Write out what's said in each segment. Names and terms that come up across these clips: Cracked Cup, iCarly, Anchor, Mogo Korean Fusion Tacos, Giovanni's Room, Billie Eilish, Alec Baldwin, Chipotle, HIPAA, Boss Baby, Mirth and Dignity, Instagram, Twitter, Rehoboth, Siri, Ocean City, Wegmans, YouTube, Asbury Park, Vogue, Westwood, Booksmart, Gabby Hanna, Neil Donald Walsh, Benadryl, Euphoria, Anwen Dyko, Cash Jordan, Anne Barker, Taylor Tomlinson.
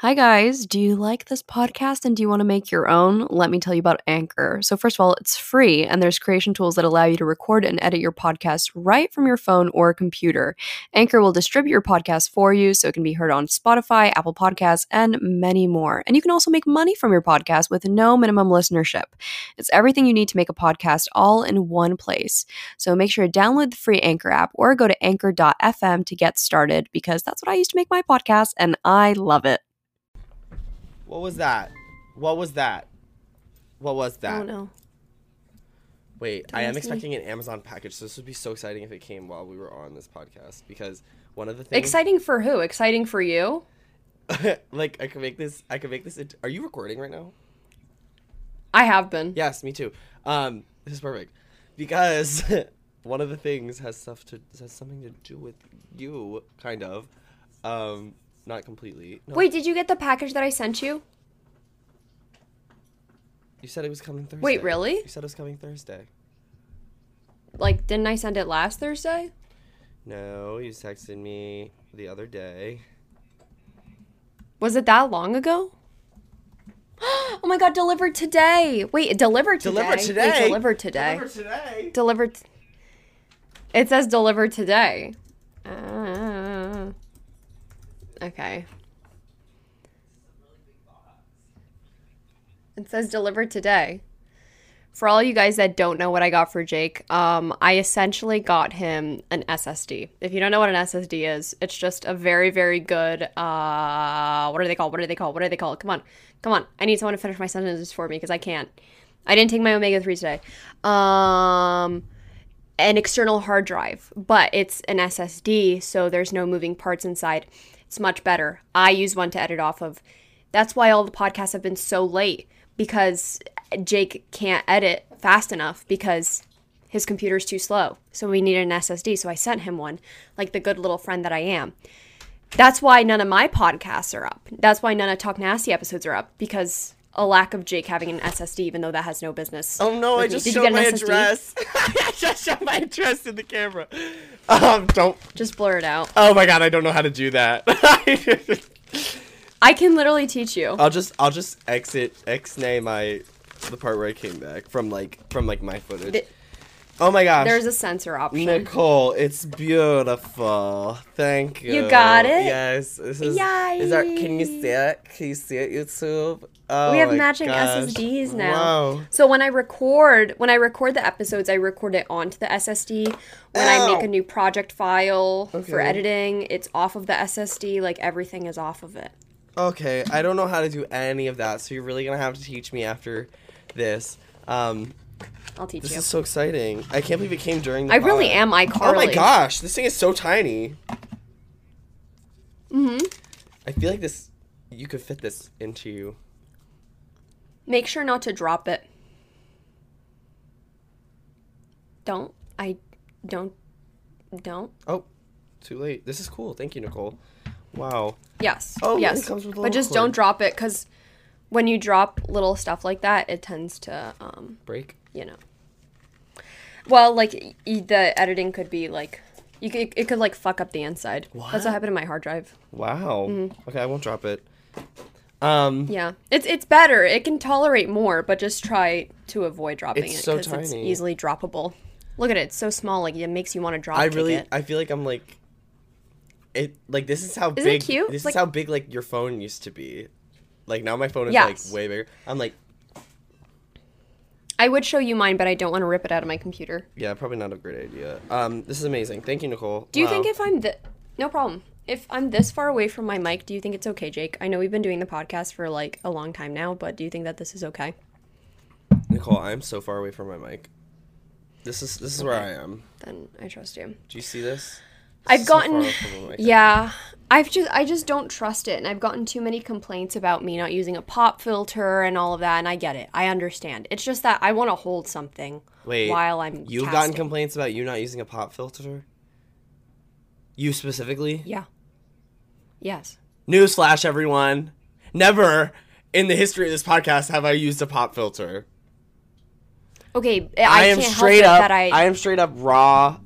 Hi guys, do you like this podcast and do you want to make your own? Let me tell you about Anchor. So first of all, it's free and there's creation tools that allow you to record and edit your podcast right from your phone or computer. Anchor will distribute your podcast for you so it can be heard on Spotify, Apple Podcasts, and many more. And you can also make money from your podcast with no minimum listenership. It's everything you need to make a podcast all in one place. So make sure to download the free Anchor app or go to anchor.fm to get started because that's what I used to make my podcast and I love it. What was that? I don't know. Wait, I am expecting an Amazon package, so this would be so exciting if it came while we were on this podcast, because one of the things... Exciting for who? Exciting for you? Like, I could make this... Are you recording right now? I have been. Yes, me too. This is perfect, because one of the things has something to do with you, kind of. Not completely. No. Wait, did you get the package that I sent you? You said it was coming Thursday. Wait, really? You said it was coming Thursday. Like, didn't I send it last Thursday? No, you texted me the other day. Was it that long ago? Oh my God, delivered today. Wait, delivered today? Delivered today. It says delivered today. Okay. It says delivered today. For all you guys that don't know what I got for Jake, I essentially got him an SSD. If you don't know what an SSD is, it's just a very, very good, what are they called? Come on. I need someone to finish my sentences for me because I can't. I didn't take my omega-3 today. An external hard drive, but it's an SSD, so there's no moving parts inside. It's much better. I use one to edit off of. That's why all the podcasts have been so late, because Jake can't edit fast enough because his computer's too slow. So we needed an SSD. So I sent him one, like the good little friend that I am. That's why none of my podcasts are up. That's why none of Talk Nasty episodes are up, because a lack of Jake having an SSD, even though that has no business. Oh no, I just showed my address. I just showed my address in the camera. Don't. Just blur it out. Oh my God, I don't know how to do that. I can literally teach you. I'll just X-nay the part where I came back from my footage. Oh my gosh. There's a sensor option. Nicole, it's beautiful. Thank you. You got it? Yes. This is that, can you see it? Can you see it, YouTube? Oh, we have matching SSDs now. Wow. So when I record the episodes, I record it onto the SSD. When I make a new project file for editing, it's off of the SSD. Like, everything is off of it. Okay. I don't know how to do any of that, so you're really going to have to teach me after this. I'll teach you. This is so exciting. I can't believe it came during the I pod. Really am iCarly. Oh my gosh, this thing is so tiny. Mm-hmm. I feel like this, you could fit this into you. Make sure not to drop it. Don't. Oh, too late. This is cool. Thank you, Nicole. Wow. Yes. Oh, yes. It comes with a but just cord. Don't drop it, because when you drop little stuff like that, it tends to break. You know, well, like the editing could be like, it could like fuck up the inside. What? That's what happened to my hard drive. Wow. Mm-hmm. Okay, I won't drop it. Yeah, it's better. It can tolerate more, but just try to avoid dropping it. It's so tiny. It's easily droppable. Look at it. It's so small. Like, it makes you want to drop. I feel like I'm like, it. Like, this is how Isn't big. It cute? This like, is how big like your phone used to be. Like, now my phone is like way bigger. I'm like. I would show you mine, but I don't want to rip it out of my computer. Yeah, probably not a great idea. This is amazing. Thank you, Nicole. Do you think if I'm no problem. If I'm this far away from my mic, do you think it's okay, Jake? I know we've been doing the podcast for like a long time now, but do you think that this is okay? Nicole, I'm so far away from my mic. This is okay. Where I am. Then I trust you. Do you see this? I just don't trust it, and I've gotten too many complaints about me not using a pop filter and all of that, and I get it. I understand. It's just that I want to hold something while I'm You've casting. Gotten complaints about you not using a pop filter? You specifically? Yeah. Yes. Newsflash, everyone. Never in the history of this podcast have I used a pop filter. Okay, I am straight up raw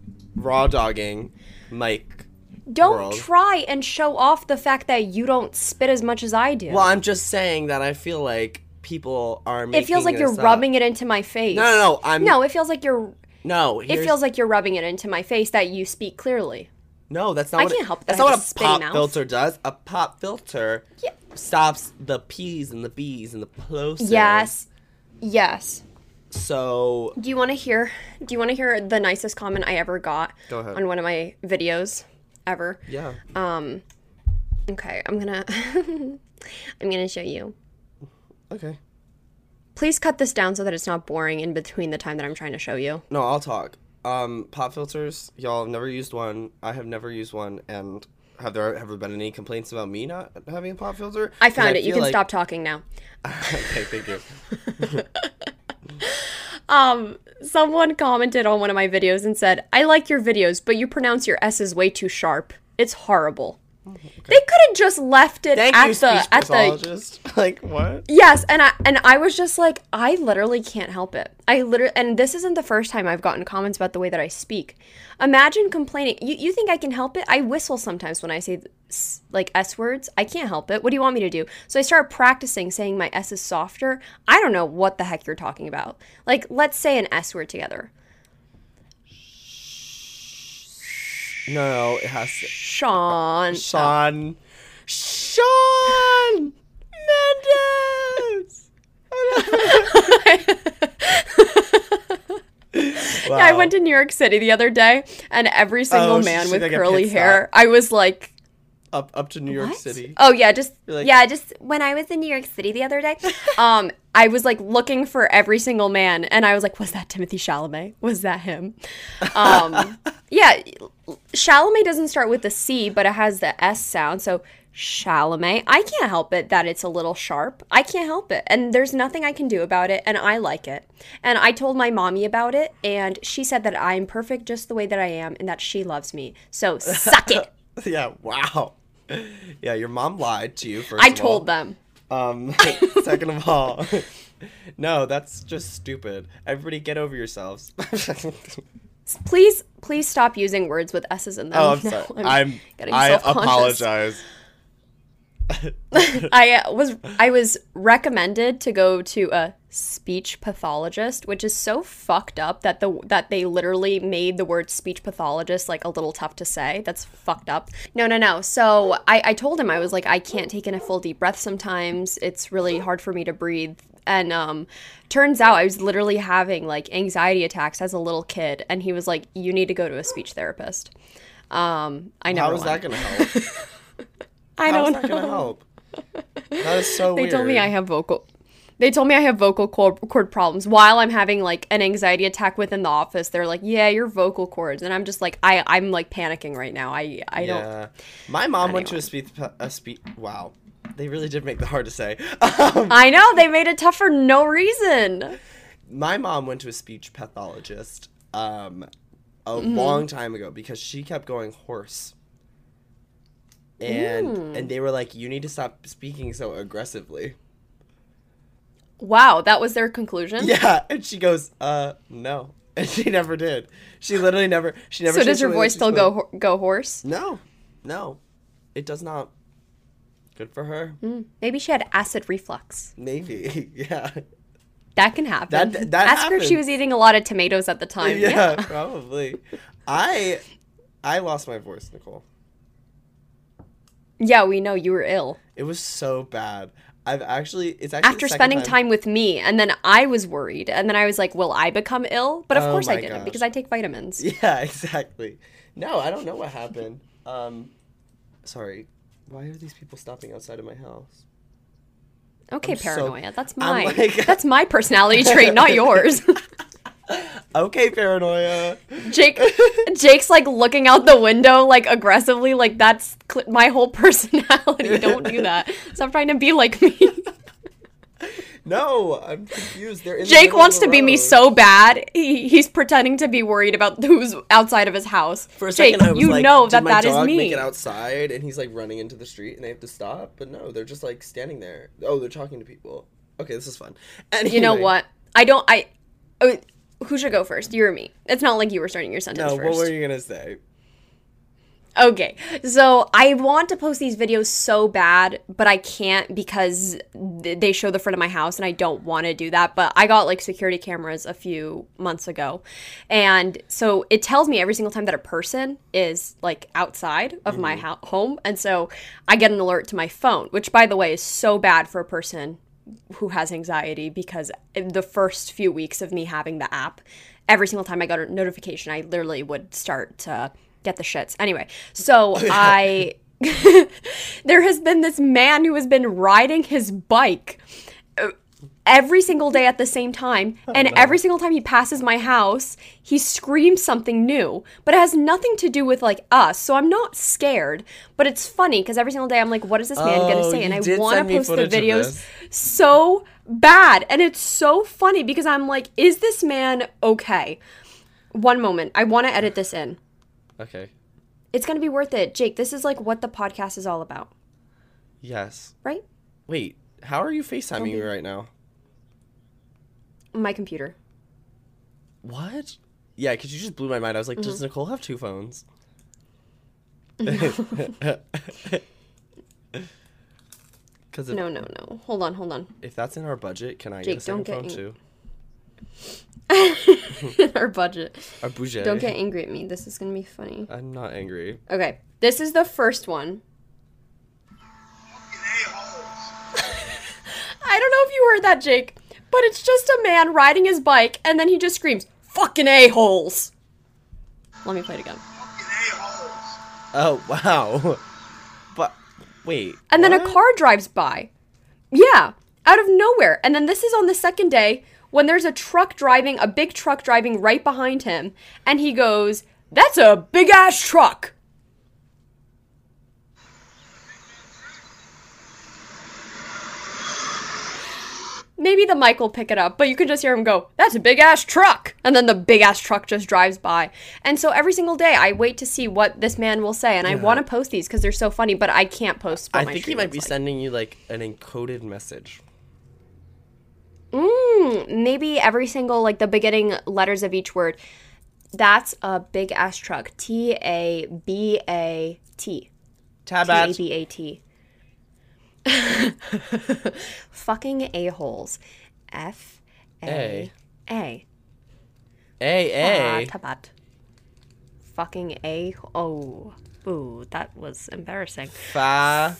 dogging Mike. Don't try and show off the fact that you don't spit as much as I do. Well, I'm just saying that I feel like people are making it feels like you're rubbing it into my face. No. It feels like you're rubbing it into my face that you speak clearly. No, that's not. I can't help that. That's not what a pop filter does. A pop filter stops the P's and the B's and the plosives. Yes. So do you want to hear the nicest comment I ever got on one of my videos ever? Yeah. Okay, I'm going to I'm going to show you. Okay. Please cut this down so that it's not boring in between the time that I'm trying to show you. No, I'll talk. Pop filters, y'all have never used one. I have never used one, and have there ever been any complaints about me not having a pop filter? I found it. You can stop talking now. Okay, thank you. Someone commented on one of my videos and said, "I like your videos, but you pronounce your S's way too sharp. It's horrible." Okay. They could have just left it at the like what? Yes, and I was just like, I literally can't help it. And this isn't the first time I've gotten comments about the way that I speak. Imagine complaining. You think I can help it? I whistle sometimes when I say like S words. I can't help it. What do you want me to do? So I started practicing saying my S is softer. I don't know what the heck you're talking about. Like, let's say an S word together. No, it has to. Sean. Sean Mendes. Wow. Yeah, I went to New York City the other day, and every single man with curly hair, I was like, up to New York City. Oh yeah, just when I was in New York City the other day, I was like looking for every single man, and I was like, was that Timothee Chalamet? Was that him? Yeah, Chalamet doesn't start with a C, but it has the S sound, so Chalamet. I can't help it that it's a little sharp. I can't help it, and there's nothing I can do about it, and I like it. And I told my mommy about it, and she said that I'm perfect just the way that I am, and that she loves me. So suck it. Yeah. Wow. Yeah, your mom lied to you. First, I told them. Second of all, no, that's just stupid. Everybody, get over yourselves. Please stop using words with S's in them. Oh, I'm sorry. I'm getting self-conscious. I apologize. I was recommended to go to a speech pathologist, which is so fucked up that they literally made the word speech pathologist like a little tough to say. That's fucked up. No. So I told him, I was like, I can't take in a full deep breath sometimes. It's really hard for me to breathe. And turns out I was literally having like anxiety attacks as a little kid. And he was like, you need to go to a speech therapist. How is that going to help? I don't know. How's that going to help? That is so weird. They told me I have vocal cord problems while I'm having like an anxiety attack within the office. They're like, yeah, your vocal cords. And I'm just like, I'm like panicking right now. I don't. My mom went to a speech. Wow. They really did make that hard to say. I know. They made it tough for no reason. My mom went to a speech pathologist long time ago because she kept going hoarse. And they were like, you need to stop speaking so aggressively. Wow, that was their conclusion? Yeah, and she goes, no. And she never did. She literally never. She never. So does your voice still go hoarse? No, it does not. Good for her. Maybe she had acid reflux. Maybe, yeah. That can happen. That Ask happens. Her if she was eating a lot of tomatoes at the time. Yeah, probably. I lost my voice, Nicole. Yeah, we know you were ill. It was so bad. It's actually after spending time with me, and then I was worried, and then I was like, "Will I become ill?" But of course I didn't because I take vitamins. Yeah, exactly. No, I don't know what happened. Sorry. Why are these people stopping outside of my house? Okay, paranoia. That's my personality trait, not yours. Okay, paranoia. Jake's like looking out the window like aggressively, like that's my whole personality. Don't do that. Stop trying to be like me. No, I'm confused. Jake wants to be me so bad. He's pretending to be worried about who's outside of his house. For a second, Jake, I was that is me. Did my dog make it outside and he's like running into the street and they have to stop? But no, they're just like standing there. Oh, they're talking to people. Okay, this is fun. Anyway. You know what? Who should go first? You or me? It's not like you were starting your sentence first. No, what were you going to say? Okay, so I want to post these videos so bad, but I can't because they show the front of my house and I don't want to do that. But I got like security cameras a few months ago. And so it tells me every single time that a person is like outside of my home. And so I get an alert to my phone, which by the way is so bad for a person who has anxiety, because in the first few weeks of me having the app, every single time I got a notification, I literally would start to get the shits. Anyway, so I there has been this man who has been riding his bike every single day at the same time, and every single time he passes my house, he screams something new, but it has nothing to do with like us, so I'm not scared. But it's funny because every single day I'm like, what is this man gonna say? And I want to post the videos so bad, and it's so funny because I'm like, is this man okay? One moment, I want to edit this in. Okay. It's going to be worth it. Jake, this is like what the podcast is all about. Yes. Right? Wait, how are you FaceTiming me right now? My computer. What? Yeah, because you just blew my mind. I was like, does Nicole have two phones? No. Hold on. If that's in our budget, can I Jake, get a second phone too? Our budget. Don't get angry at me. This is gonna be funny. I'm not angry. Okay, this is the first one. I don't know if you heard that, Jake, but it's just a man riding his bike, and then he just screams, "Fucking a-holes!" Let me play it again. Oh wow! But wait. And what? Then a car drives by. Yeah, out of nowhere. And then this is on the second day, when there's a big truck driving right behind him, and he goes, "That's a big-ass truck!" Maybe the mic will pick it up, but you can just hear him go, "That's a big-ass truck!" And then the big-ass truck just drives by. And so every single day, I wait to see what this man will say, and I want to post these because they're so funny, but I can't post what I think he might be like sending you, like, an encoded message. Maybe every single, like, the beginning letters of each word. That's a big-ass truck. T-A-B-A-T. Tabat. T-A-B-A-T. Fucking a-holes. F-A-A. A. A-A. Tabat. Fucking a-oh. Ooh, that was embarrassing. Fa.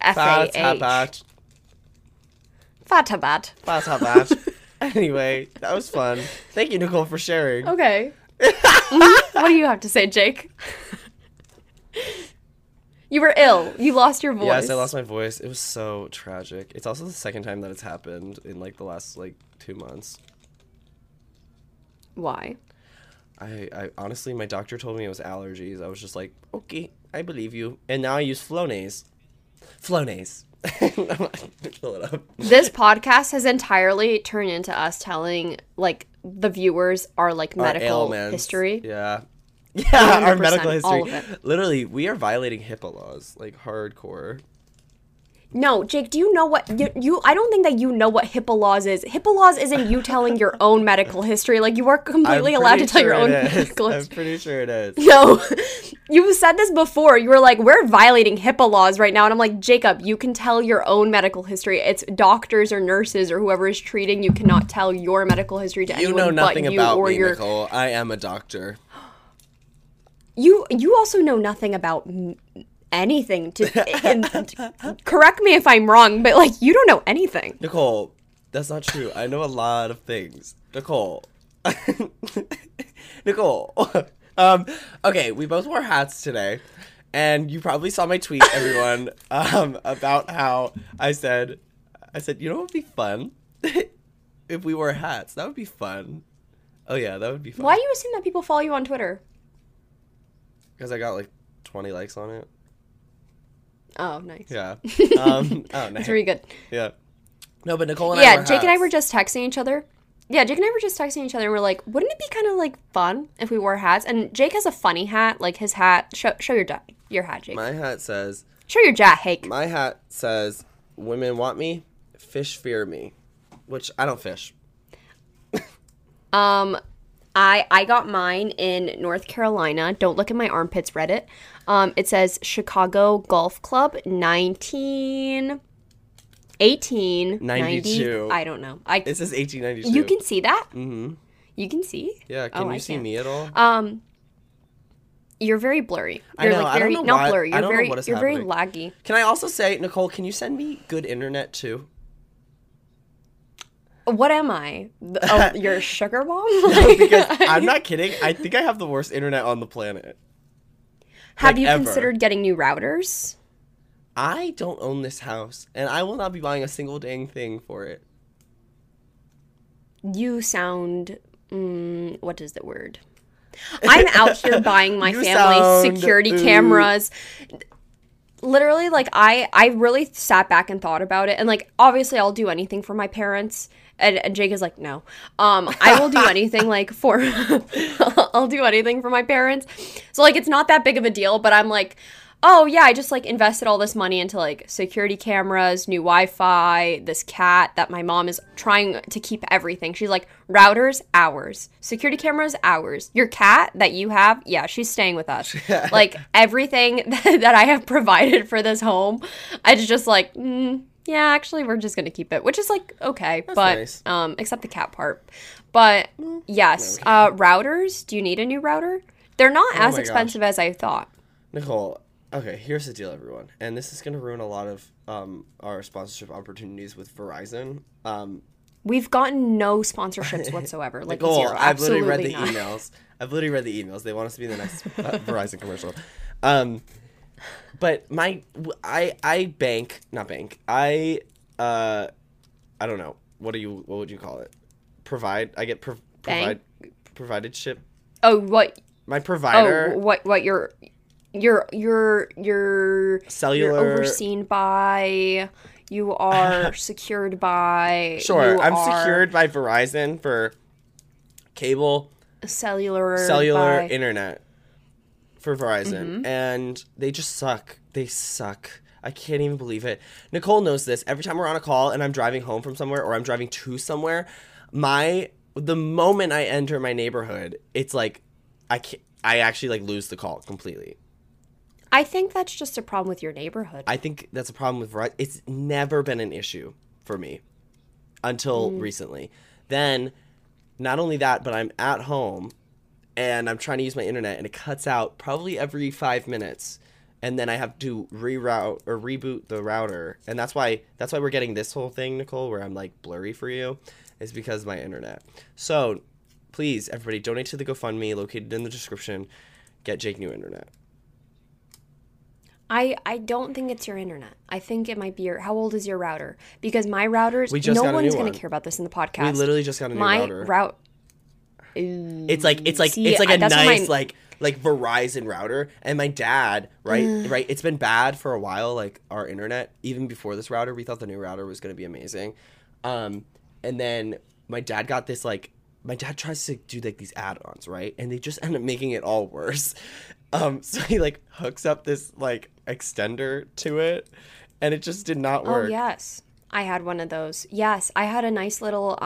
F-A-H. Tabat. Fatabat. Anyway, that was fun. Thank you, Nicole, for sharing. Okay. What do you have to say, Jake? You were ill. You lost your voice. Yes, I lost my voice. It was so tragic. It's also the second time that it's happened in, like, the last, like, 2 months. Why? I honestly, my doctor told me it was allergies. I was just like, okay, I believe you. And now I use Flonase. Pull it up. This podcast has entirely turned into us telling, like, the viewers our, like, medical history. Yeah. Yeah, our medical history. All of it. Literally, we are violating HIPAA laws, like, hardcore. No, Jake, do you know what I don't think that you know what HIPAA laws is. HIPAA laws isn't you telling your own medical history. Like, you are completely allowed to tell your own medical history. I'm pretty sure it is. No. You've said this before. You were like, we're violating HIPAA laws right now. And I'm like, Jacob, you can tell your own medical history. It's doctors or nurses or whoever is treating. You cannot tell your medical history to anyone but you. You know nothing about me, Nicole. I am a doctor. You also know nothing about anything correct me if I'm wrong, but, like, you don't know anything. Nicole, that's not true. I know a lot of things. Nicole. Okay, we both wore hats today, and you probably saw my tweet, everyone, about how I said, you know what would be fun? If we wore hats. That would be fun. Oh, yeah, that would be fun. Why do you assume that people follow you on Twitter? Because I got, like, 20 likes on it. Oh, nice. Yeah. Oh, nice. It's really good. Yeah. No, but Nicole and I were Jake and I were just texting each other. Yeah, Jake and I were just texting each other, and we're like, wouldn't it be kind of, like, fun if we wore hats? And Jake has a funny hat. Like, his hat. Show your hat, Jake. My hat says. Show your jack, Hake. My hat says, women want me, fish fear me. Which, I don't fish. I got mine in North Carolina. Don't look at my armpits, Reddit. It says Chicago Golf Club, 1892. I don't know. It says 1892. You can see that? Mm-hmm. You can see? Yeah. Can you see me at all? You're very blurry. You're I don't know why. Not blurry. You're very laggy. Can I also say, Nicole, can you send me good internet too? What am I? Oh, you're a sugar bomb? No, because I'm not kidding. I think I have the worst internet on the planet. Have you considered getting new routers? I don't own this house, and I will not be buying a single dang thing for it. You sound... what is the word? I'm out here buying my family security cameras. Literally, like, I really sat back and thought about it. And, like, obviously I'll do anything for my parents. And Jake is like, no. I will do anything, I'll do anything for my parents. So, like, it's not that big of a deal. But I'm like, oh, yeah, I just, like, invested all this money into, like, security cameras, new Wi-Fi, this cat that my mom is trying to keep everything. She's like, routers, ours. Security cameras, ours. Your cat that you have, yeah, she's staying with us. Like, everything that I have provided for this home, it's just like, yeah, actually, we're just going to keep it, which is, like, okay. That's but nice. Except the cat part. But, yes, okay. Routers, do you need a new router? They're not as expensive as I thought. Nicole. Okay, here's the deal, everyone. And this is going to ruin a lot of our sponsorship opportunities with Verizon. We've gotten no sponsorships whatsoever. Like, Nicole, zero. I've literally read the emails. They want us to be in the next Verizon commercial. But I don't know. What would you call it? Provided ship. Oh, what? My provider. Oh, what You're cellular. You're overseen by. You are secured by. Sure, I'm secured by Verizon for cable, cellular by... internet for Verizon, mm-hmm. And they just suck. They suck. I can't even believe it. Nicole knows this. Every time we're on a call and I'm driving home from somewhere or I'm driving to somewhere, the moment I enter my neighborhood, it's like I actually lose the call completely. I think that's just a problem with your neighborhood. I think that's a problem with Verizon. It's never been an issue for me until recently. Then, not only that, but I'm at home and I'm trying to use my internet and it cuts out probably every 5 minutes. And then I have to reroute or reboot the router. And that's why we're getting this whole thing, Nicole, where I'm like blurry for you, is because of my internet. So, please, everybody, donate to the GoFundMe located in the description. Get Jake new internet. I don't think it's your internet. I think it might be how old is your router? Because my routers, no one's going to care about this in the podcast. We literally just got a new router. It's like a nice like Verizon router. And my dad, right? It's been bad for a while. Like our internet, even before this router, we thought the new router was going to be amazing. And then my dad got this my dad tries to do these add-ons, right? And they just end up making it all worse. So he hooks up this extender to it, and it just did not work. Oh yes, I had one of those. Yes, I had a nice little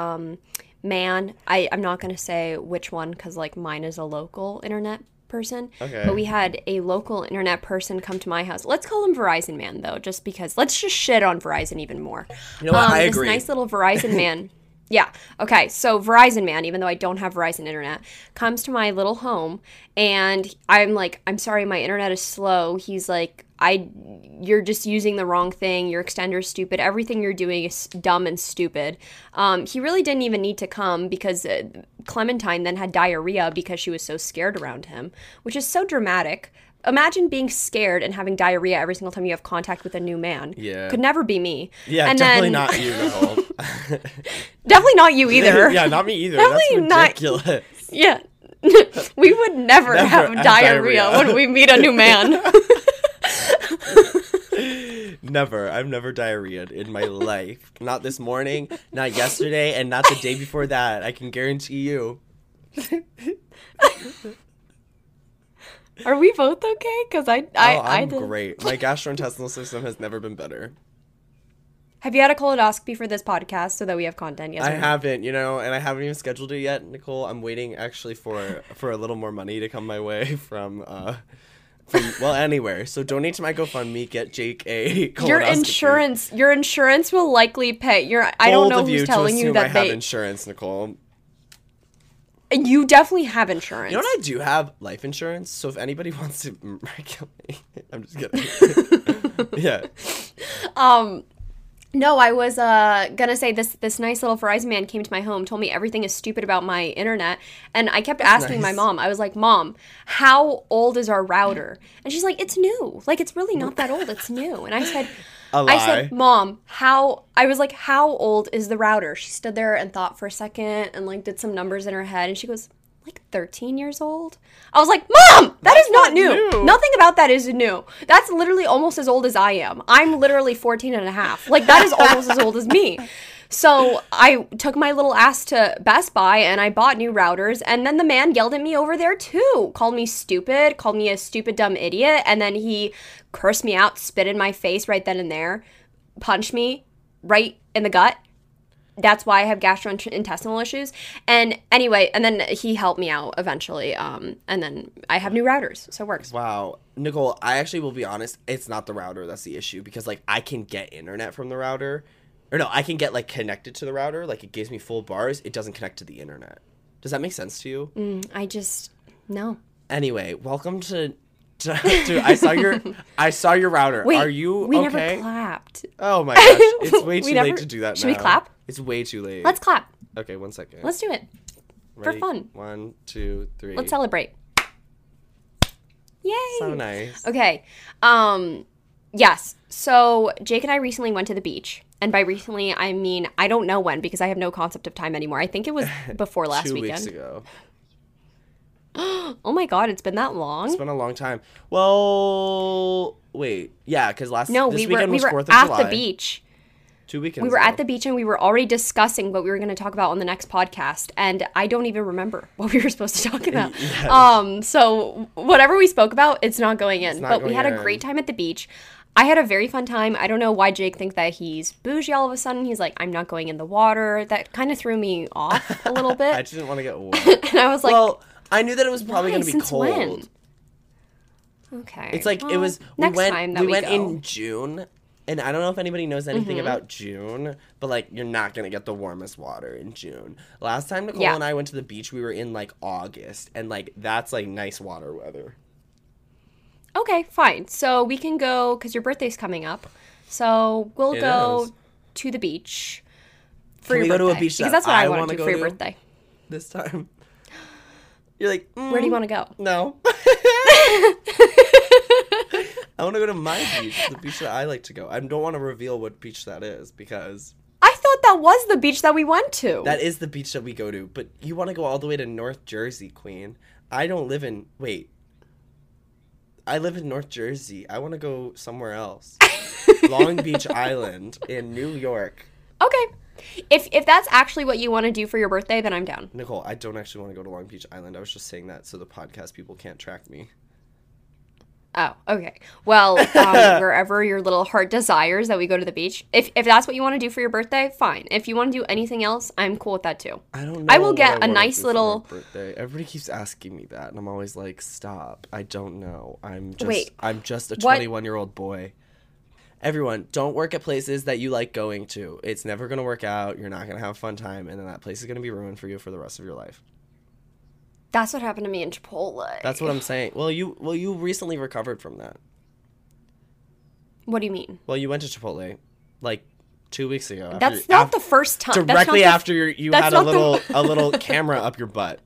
man. I'm not gonna say which one because mine is a local internet person. Okay. But we had a local internet person come to my house. Let's call him Verizon Man though, just because. Let's just shit on Verizon even more. You know what? I agree. This nice little Verizon Man. Yeah. Okay. So Verizon Man, even though I don't have Verizon internet, comes to my little home and I'm like, I'm sorry, my internet is slow. He's like, you're just using the wrong thing. Your extender's stupid. Everything you're doing is dumb and stupid. He really didn't even need to come because Clementine then had diarrhea because she was so scared around him, which is so dramatic. Imagine being scared and having diarrhea every single time you have contact with a new man. Yeah. Could never be me. Yeah, and definitely not you, Nicole. Definitely not you either. Yeah, not me either. Definitely that's ridiculous. Yeah. We would never have diarrhea when we meet a new man. Never. I've never diarrhea'd in my life. Not this morning, not yesterday, and not the day before that. I can guarantee you. Are we both okay? Because I'm great. My gastrointestinal system has never been better. Have you had a colonoscopy for this podcast so that we have content? Yes, I haven't, you know, and I haven't even scheduled it yet, Nicole. I'm waiting actually for a little more money to come my way from anywhere. So donate to my GoFundMe. Get Jake a colonoscopy. Your insurance will likely pay. I don't know who's telling you that I have insurance, Nicole. You definitely have insurance. You know what? I do have life insurance. So if anybody wants to kill me, I'm just kidding. Yeah. No, I was going to say this nice little Verizon man came to my home, told me everything is stupid about my internet, and I kept asking my mom. I was like, Mom, how old is our router? And she's like, it's new. Like, it's really not that old. It's new. And I said, Mom, how old is the router? She stood there and thought for a second and, like, did some numbers in her head, and she goes, like, 13 years old? I was like, Mom, that's not new. Nothing about that is new. That's literally almost as old as I am. I'm literally 14 and a half. Like, that is almost as old as me. So I took my little ass to Best Buy, and I bought new routers, and then the man yelled at me over there, too. Called me stupid, called me a stupid, dumb idiot, and then he cursed me out, spit in my face right then and there, punched me right in the gut. That's why I have gastrointestinal issues. And anyway, and then he helped me out eventually. And then I have new routers, so it works. Wow. Nicole, I actually will be honest. It's not the router that's the issue, because, like, I can get internet from the router. Or no, I can get, like, connected to the router. Like, it gives me full bars. It doesn't connect to the internet. Does that make sense to you? No. Anyway, welcome to I saw your router. Wait, are you okay? We never clapped. Oh, my gosh. It's way too late to do that now. Should we clap? It's way too late. Let's clap. Okay, 1 second. Let's do it. Ready? For fun. 1, 2, 3. Let's celebrate. Yay. So nice. Okay. Yes. So Jake and I recently went to the beach. And by recently, I mean, I don't know when, because I have no concept of time anymore. I think it was before last 2 weekend. 2 weeks ago. Oh, my God. It's been that long? It's been a long time. Well, wait. Yeah, because this weekend was 4th of July. No, we were at the beach. 2 weekends We were at the beach, and we were already discussing what we were going to talk about on the next podcast, and I don't even remember what we were supposed to talk about. Yes. So whatever we spoke about, it's not going in. But we had a great time at the beach. I had a very fun time. I don't know why Jake thinks that he's bougie all of a sudden. He's like, I'm not going in the water. That kind of threw me off a little bit. I just didn't want to get wet. And I was like, well, I knew that it was probably going to be cold. When? Okay. It's like, well, it was, we went in June. And I don't know if anybody knows anything about June, but, like, you're not going to get the warmest water in June. Last time Nicole and I went to the beach, we were in, like, August. And, like, that's, like, nice water weather. Okay, fine. So we can go, because your birthday's coming up. So we'll go to the beach for your birthday. Can we go to a beach because that's what I want to do for your birthday? This time. You're like, where do you want to go? No. I want to go to my beach, the beach that I like to go. I don't want to reveal what beach that is because... I thought that was the beach that we went to. That is the beach that we go to. But you want to go all the way to North Jersey, Queen. I don't live in... Wait. I live in North Jersey. I want to go somewhere else. Long Beach Island in New York. Okay. If that's actually what you want to do for your birthday, then I'm down. Nicole, I don't actually want to go to Long Beach Island. I was just saying that so the podcast people can't track me. Oh, okay. Well, wherever your little heart desires that we go to the beach. If that's what you want to do for your birthday, fine. If you want to do anything else, I'm cool with that too. I don't know. I will get a nice little birthday. Everybody keeps asking me that, and I'm always like, "Stop! I don't know. I'm just a 21-year-old boy." Everyone, don't work at places that you like going to. It's never gonna work out. You're not gonna have a fun time, and then that place is gonna be ruined for you for the rest of your life. That's what happened to me in Chipotle. That's what I'm saying. Well, you recently recovered from that. What do you mean? Well, you went to Chipotle like 2 weeks ago. That's not the first time. Directly after you had a little camera up your butt.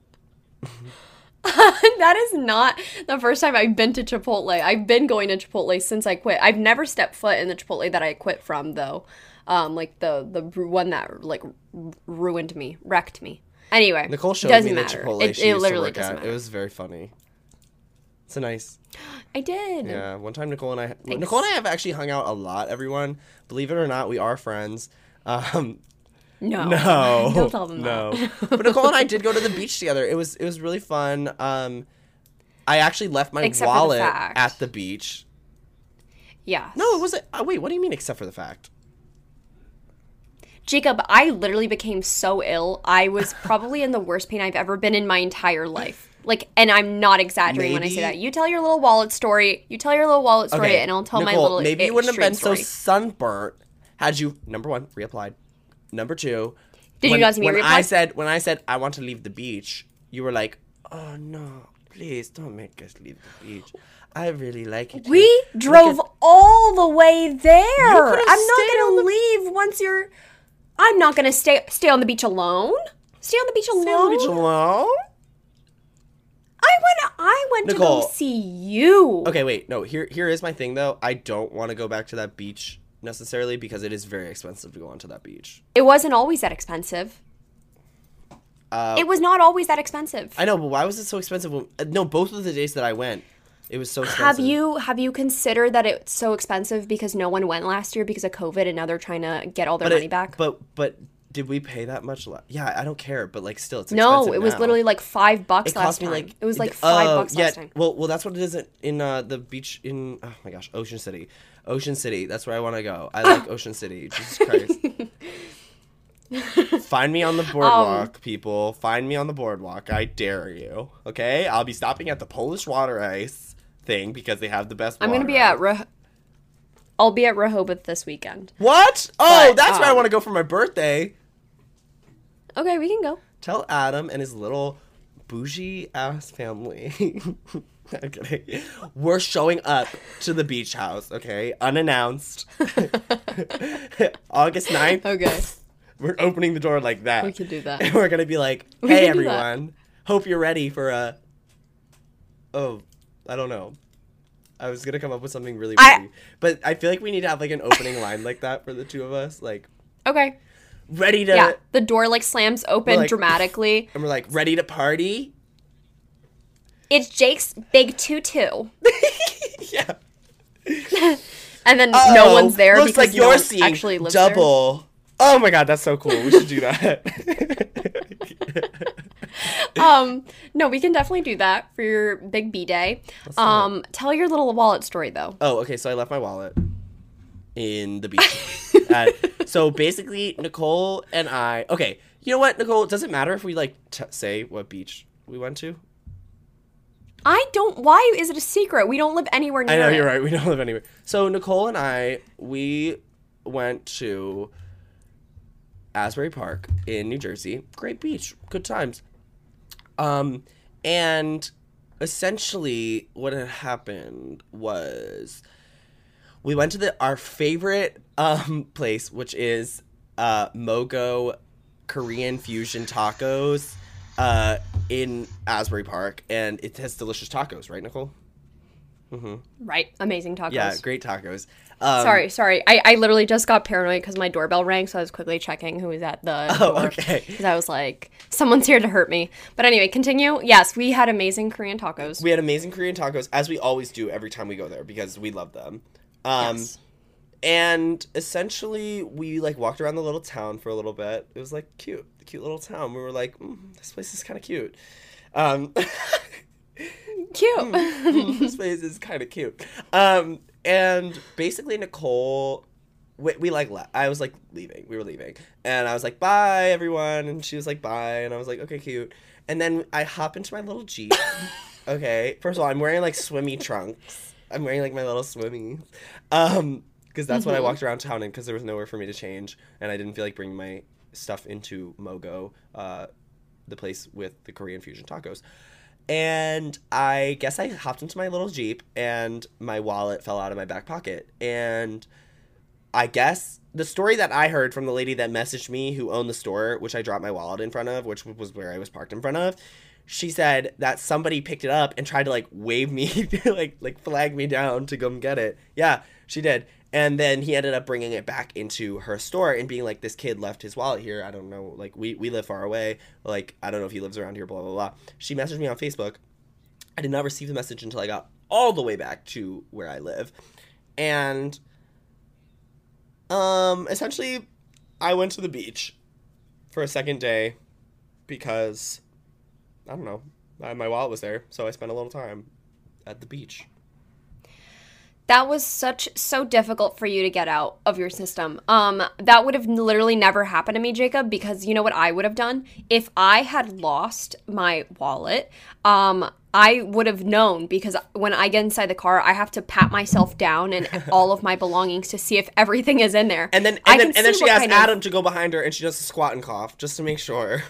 That is not the first time I've been to Chipotle. I've been going to Chipotle since I quit. I've never stepped foot in the Chipotle that I quit from, though. Like the one that like ruined me, wrecked me. Anyway, Nicole showed me the Chipotle she used to work at. It was very funny. It's a nice... I did. Yeah, one time Nicole and I have actually hung out a lot, everyone. Believe it or not, we are friends. No. Don't tell them that. But Nicole and I did go to the beach together. It was really fun. I actually left my wallet at the beach. Yeah. No, it wasn't... Wait, what do you mean except for the fact? Jacob, I literally became so ill. I was probably in the worst pain I've ever been in my entire life. Like, and I'm not exaggerating when I say that. You tell your little wallet story. You tell your little wallet story, okay, and I'll tell Nicole, my little maybe you wouldn't have been story. So sunburnt had you, number one, reapplied. Number two, did you guys meet reapplied? When I said I want to leave the beach, you were like, oh no, please don't make us leave the beach. I really like it. We drove all the way there. I'm not gonna stay on the beach alone. Stay on the beach alone. Stay on the beach alone. I went Nicole, to go see you. Okay, wait. No, here is my thing though. I don't want to go back to that beach necessarily because it is very expensive to go onto that beach. It wasn't always that expensive. It was not always that expensive. I know, but why was it so expensive? No, both of the days that I went, it was so expensive. Have you considered that it's so expensive because no one went last year because of COVID and now they're trying to get all their money back? But did we pay that much? Yeah, I don't care, but like still, it's expensive. No, it was literally like $5 last time. It was like $5 last time. Well, that's what it is in the beach in, oh my gosh, Ocean City. Ocean City, that's where I want to go. I like Ocean City. Jesus Christ. Find me on the boardwalk, people. Find me on the boardwalk. I dare you. Okay? I'll be stopping at the Polish water ice thing because they have the best water. I'm going to be at I'll be at Rehoboth this weekend. What? Oh, but, that's where I want to go for my birthday. Okay, we can go. Tell Adam and his little bougie-ass family. Okay. We're showing up to the beach house, okay? Unannounced. August 9th. Okay. We're opening the door like that. We can do that. And we're going to be like, hey, everyone. Hope you're ready for a... Oh, I don't know. I was going to come up with something really weird. But I feel like we need to have, like, an opening line like that for the two of us. Like... Okay. Ready to... Yeah, the door, like, slams open dramatically. And we're like, ready to party? It's Jake's big tutu. Yeah. And then no one's there looks because like no you're one seeing actually lives double... there. Oh my God, that's so cool. We should do that. No, we can definitely do that for your big B day. Tell your little wallet story though. Oh, okay. So I left my wallet in the beach. So basically, Nicole and I. Okay, you know what, Nicole? Does it matter if we like say what beach we went to? I don't. Why is it a secret? We don't live anywhere near. I know you're right. We don't live anywhere. So Nicole and I, we went to Asbury Park in New Jersey. Great beach. Good times. And essentially what had happened was we went to our favorite place, which is Mogo Korean Fusion Tacos in Asbury Park. And it has delicious tacos, right, Nicole? Mm-hmm. Right. Amazing tacos. Yeah, great tacos. Sorry. I literally just got paranoid because my doorbell rang, so I was quickly checking who was at the door. Okay. Because I was like, someone's here to hurt me. But anyway, continue. Yes, we had amazing Korean tacos. As we always do every time we go there because we love them. Yes. And essentially, we, like, walked around the little town for a little bit. It was, like, cute. The cute little town. We were like, this place is kind of cute. Cute. This place is kind of cute. And basically, Nicole, I was, like, leaving. We were leaving. And I was like, bye, everyone. And she was like, bye. And I was like, okay, cute. And then I hop into my little Jeep. Okay. First of all, I'm wearing, like, swimmy trunks. I'm wearing, like, my little swimmies. Because that's what I walked around town in because there was nowhere for me to change. And I didn't feel like bringing my stuff into Mogo, the place with the Korean fusion tacos. And I guess I hopped into my little Jeep and my wallet fell out of my back pocket. And I guess the story that I heard from the lady that messaged me who owned the store, which I dropped my wallet in front of, which was where I was parked in front of, she said that somebody picked it up and tried to, like, wave me, like flag me down to come get it. Yeah, she did. And then he ended up bringing it back into her store and being like, this kid left his wallet here. I don't know. Like, we live far away. Like, I don't know if he lives around here, blah, blah, blah. She messaged me on Facebook. I did not receive the message until I got all the way back to where I live. And essentially, I went to the beach for a second day because, I don't know, my wallet was there. So I spent a little time at the beach. That was so difficult for you to get out of your system. That would have literally never happened to me, Jacob, because you know what I would have done? If I had lost my wallet, I would have known, because when I get inside the car, I have to pat myself down and all of my belongings to see if everything is in there. And then she asked Adam to go behind her, and she does a squat and cough just to make sure.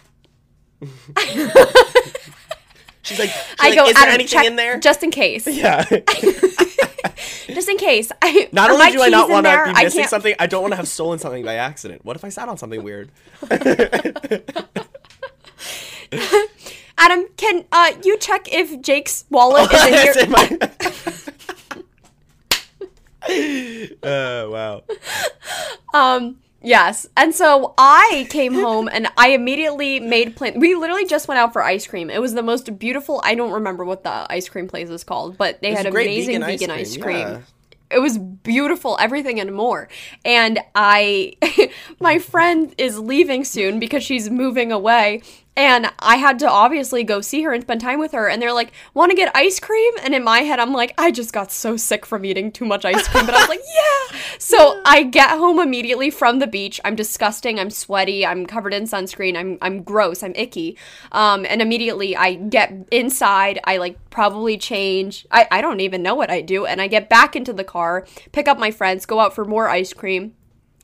She's like, is there anything in there? Just in case. Yeah. Just in case. Not only do I not want to be missing something, I don't want to have stolen something by accident. What if I sat on something weird? Adam, can you check if Jake's wallet is in here? Wow. Yes. And so I came home and I immediately made plans. We literally just went out for ice cream. It was the most beautiful. I don't remember what the ice cream place is called, but they had amazing vegan ice cream. Yeah. It was beautiful, everything and more. And my friend is leaving soon because she's moving away. And I had to obviously go see her and spend time with her. And they're like, want to get ice cream? And in my head, I'm like, I just got so sick from eating too much ice cream. But I was like, yeah. So I get home immediately from the beach. I'm disgusting. I'm sweaty. I'm covered in sunscreen. I'm gross. I'm icky. And immediately I get inside. I probably change. I don't even know what I do. And I get back into the car, pick up my friends, go out for more ice cream.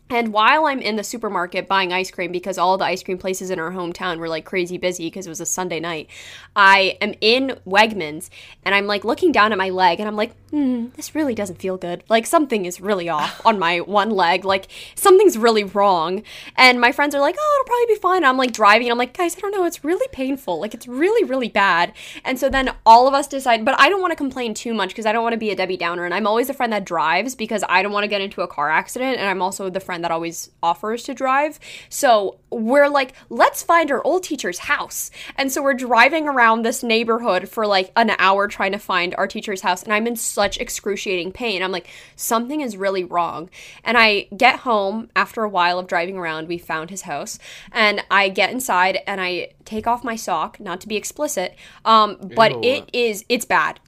And while I'm in the supermarket buying ice cream, because all the ice cream places in our hometown were crazy busy because it was a Sunday night, I am in Wegmans and I'm looking down at my leg and I'm like, this really doesn't feel good. Something is really off on my one leg. Something's really wrong. And my friends are like, oh, it'll probably be fine. And I'm driving and I'm guys, I don't know. It's really painful. It's really, really bad. And so then all of us decide, but I don't want to complain too much because I don't want to be a Debbie Downer. And I'm always the friend that drives because I don't want to get into a car accident. And I'm also the friend that always offers to drive. So we're let's find our old teacher's house. And so we're driving around this neighborhood for an hour trying to find our teacher's house. And I'm in such excruciating pain. I'm like, something is really wrong. And I get home after a while of driving around. We found his house. And I get inside and I take off my sock, not to be explicit, but ew. It's bad.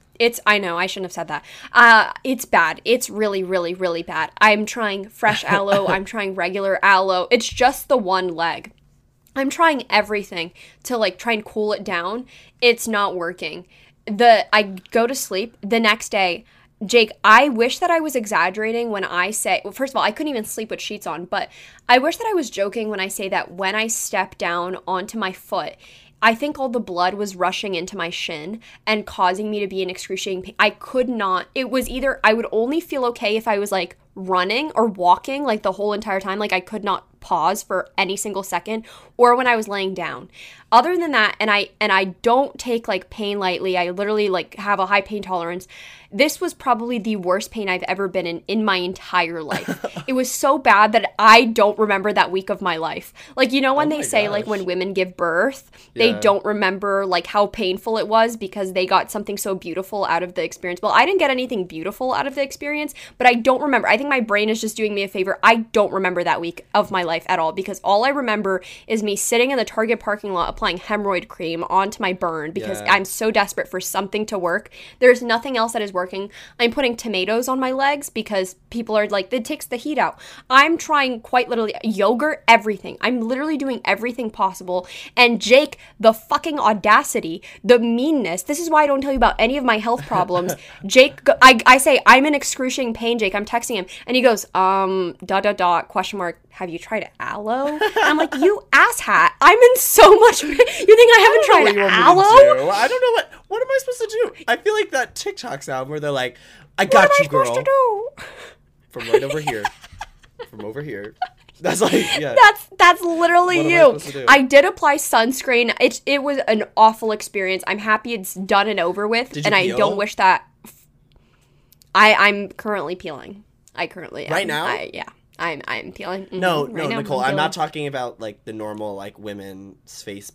I know, I shouldn't have said that. It's bad. It's really, really, really bad. I'm trying fresh aloe. I'm trying regular aloe. It's just the one leg. I'm trying everything to try and cool it down. It's not working. I go to sleep the next day. Jake, I wish that I was exaggerating when I say, well, first of all, I couldn't even sleep with sheets on, but I wish that I was joking when I say that when I step down onto my foot, I think all the blood was rushing into my shin and causing me to be in excruciating pain. I could not. It was either I would only feel okay if I was running or walking the whole entire time. I could not pause for any single second, or when I was laying down. Other than that, and I don't take pain lightly. I literally have a high pain tolerance. This was probably the worst pain I've ever been in my entire life. It was so bad that I don't remember that week of my life. When they say gosh. When women give birth, yeah. They don't remember how painful it was because they got something so beautiful out of the experience. Well, I didn't get anything beautiful out of the experience, but I don't remember. I think my brain is just doing me a favor. I don't remember that week of my life at all because all I remember is me sitting in the Target parking lot applying hemorrhoid cream onto my burn because yeah. I'm so desperate for something to work. There's nothing else that is working. I'm putting tomatoes on my legs because people are it takes the heat out. I'm trying quite literally yogurt, everything. I'm literally doing everything possible. And Jake, the fucking audacity, the meanness. This is why I don't tell you about any of my health problems. Jake, I say, I'm in excruciating pain, Jake. I'm texting him. And he goes, ... have you tried aloe? And I'm like, you asshat. I'm in so much pain. You think I haven't tried aloe? I don't know what am I supposed to do? I feel like that TikTok sound where they're like, I got you, girl. What am I supposed to do? From right over here. From over here. That's yeah. That's literally you. I did apply sunscreen. It was an awful experience. I'm happy it's done and over with. Did you peel? I don't wish that. I'm currently peeling. I currently am. Right now? I'm peeling. Mm-hmm. No, Nicole, I'm not talking about the normal women's face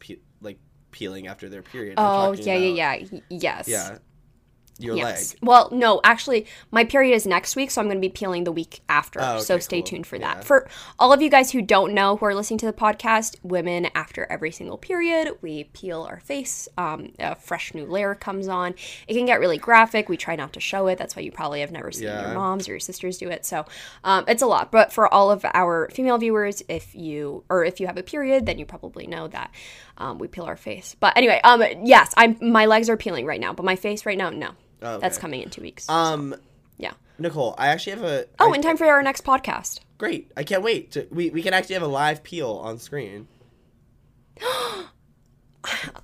peeling after their period. Oh, yeah, yeah, yeah. Yes. Yeah. your leg. Well, no, actually, my period is next week, so I'm going to be peeling the week after. Oh, okay, so stay tuned for that. Yeah. For all of you guys who don't know, who are listening to the podcast, women, after every single period, we peel our face. A fresh new layer comes on. It can get really graphic. We try not to show it. That's why you probably have never seen your moms or your sisters do it. So it's a lot. But for all of our female viewers, if you have a period, then you probably know that we peel our face. But anyway, yes, my legs are peeling right now, but my face right now, no. Okay. That's coming in 2 weeks. Yeah. Nicole, I actually have a... Oh, in time for our next podcast. Great. I can't wait. We can actually have a live peel on screen.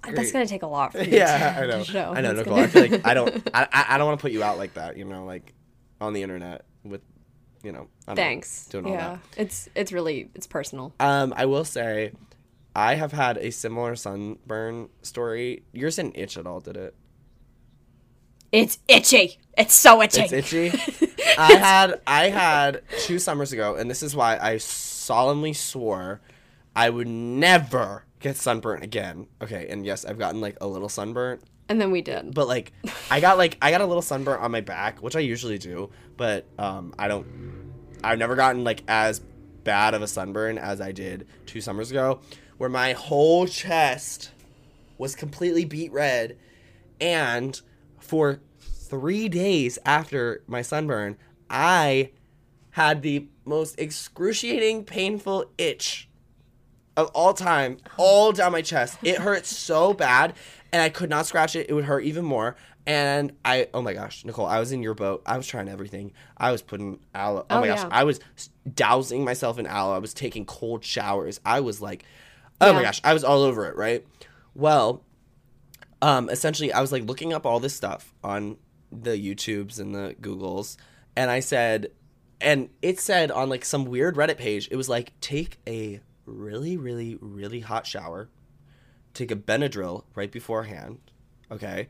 That's going to take a lot for you to show. I know, Nicole. I feel like I don't want to put you out like that, you know, like on the internet with, you know... Doing all that. It's really... It's personal. I will say, I have had a similar sunburn story. Yours didn't itch at all, did it? It's itchy. It's so itchy. It's itchy. I had 2 summers ago, and this is why I solemnly swore I would never get sunburnt again. Okay, and yes, I've gotten like a little sunburnt. And then we did. But I got a little sunburnt on my back, which I usually do, but I've never gotten like as bad of a sunburn as I did 2 summers ago, where my whole chest was completely beet red, and for 3 days after my sunburn, I had the most excruciating, painful itch of all time, all down my chest. It hurt so bad, and I could not scratch it. It would hurt even more. And oh my gosh, Nicole, I was in your boat. I was trying everything. I was putting aloe. Oh my gosh, I was dousing myself in aloe. I was taking cold showers. I was like, oh my gosh, I was all over it, right? Well... essentially, I was, like, looking up all this stuff on the YouTubes and the Googles, and I said, and it said on, like, some weird Reddit page, it was, like, take a really, really, really hot shower, take a Benadryl right beforehand, okay,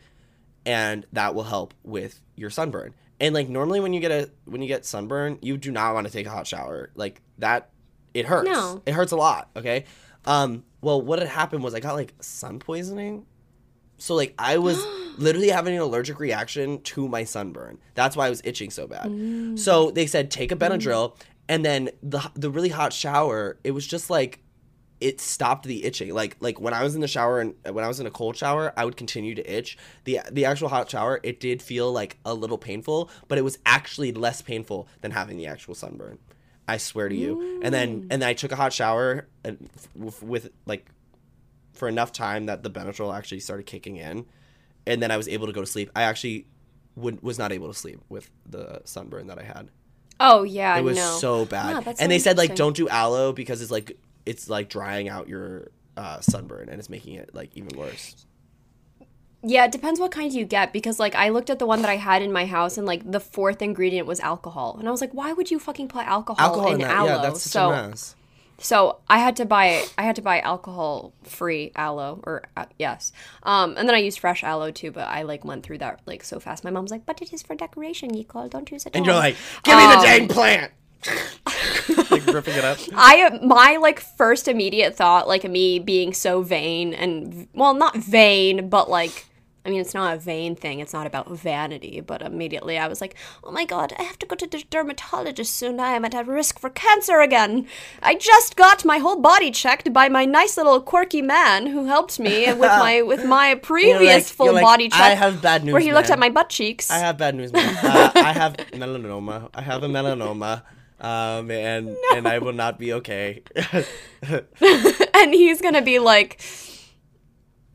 and that will help with your sunburn. And, like, normally when you get sunburn, you do not want to take a hot shower. Like, that, it hurts. No. It hurts a lot, okay? Well, what had happened was I got, like, sun poisoning. So, like, I was literally having an allergic reaction to my sunburn. That's why I was itching so bad. Mm. So, they said, take a Benadryl. And then the really hot shower, it was just, like, it stopped the itching. Like when I was in the shower and when I was in a cold shower, I would continue to itch. The actual hot shower, it did feel, like, a little painful. But it was actually less painful than having the actual sunburn. I swear to you. Mm. And then I took a hot shower and with, like... for enough time that the Benadryl actually started kicking in, and then I was able to go to sleep. I actually was not able to sleep with the sunburn that I had. Oh, yeah, it was so bad. Yeah, and they said, like, don't do aloe because it's drying out your sunburn and it's making it, like, even worse. Yeah, it depends what kind you get because, like, I looked at the one that I had in my house and, like, the 4th ingredient was alcohol. And I was like, why would you fucking put alcohol in aloe? Yeah, that's such a mess. So I had to buy alcohol-free aloe, and then I used fresh aloe too. But I like went through that like so fast. My mom's like, "But it is for decoration, Nicole. Don't use it." And you're like, "Give me the dang plant!" Like ripping it up. My like first immediate thought, like me being so vain and well, not vain, but like. I mean, it's not a vain thing. It's not about vanity. But immediately I was like, oh, my God, I have to go to the dermatologist soon. I am at risk for cancer again. I just got my whole body checked by my nice little quirky man who helped me with my previous full body check. I have bad news, where he looked at my butt cheeks. I have bad news, man. I have melanoma. I have a melanoma. And I will not be okay. And he's going to be like...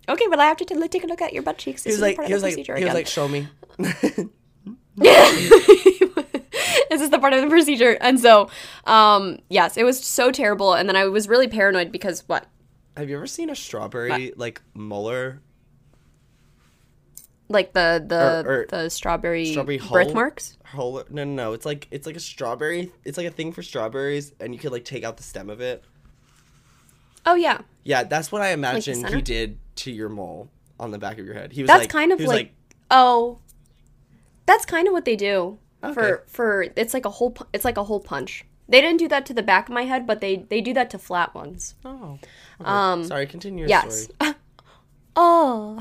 Okay, but I have to take a look at your butt cheeks. He was like, show me. This is the part of the procedure. And so, yes, it was so terrible. And then I was really paranoid because what? Have you ever seen a strawberry, like, molar? Like the strawberry birthmarks? No. It's like a strawberry. It's like a thing for strawberries. And you could, like, take out the stem of it. Oh, yeah. Yeah, that's what I imagined he did to your mole on the back of your head. That's kind of what they do for it's like a hole punch. They didn't do that to the back of my head, but they do that to flat ones. Oh. Okay. Sorry, continue your story. oh.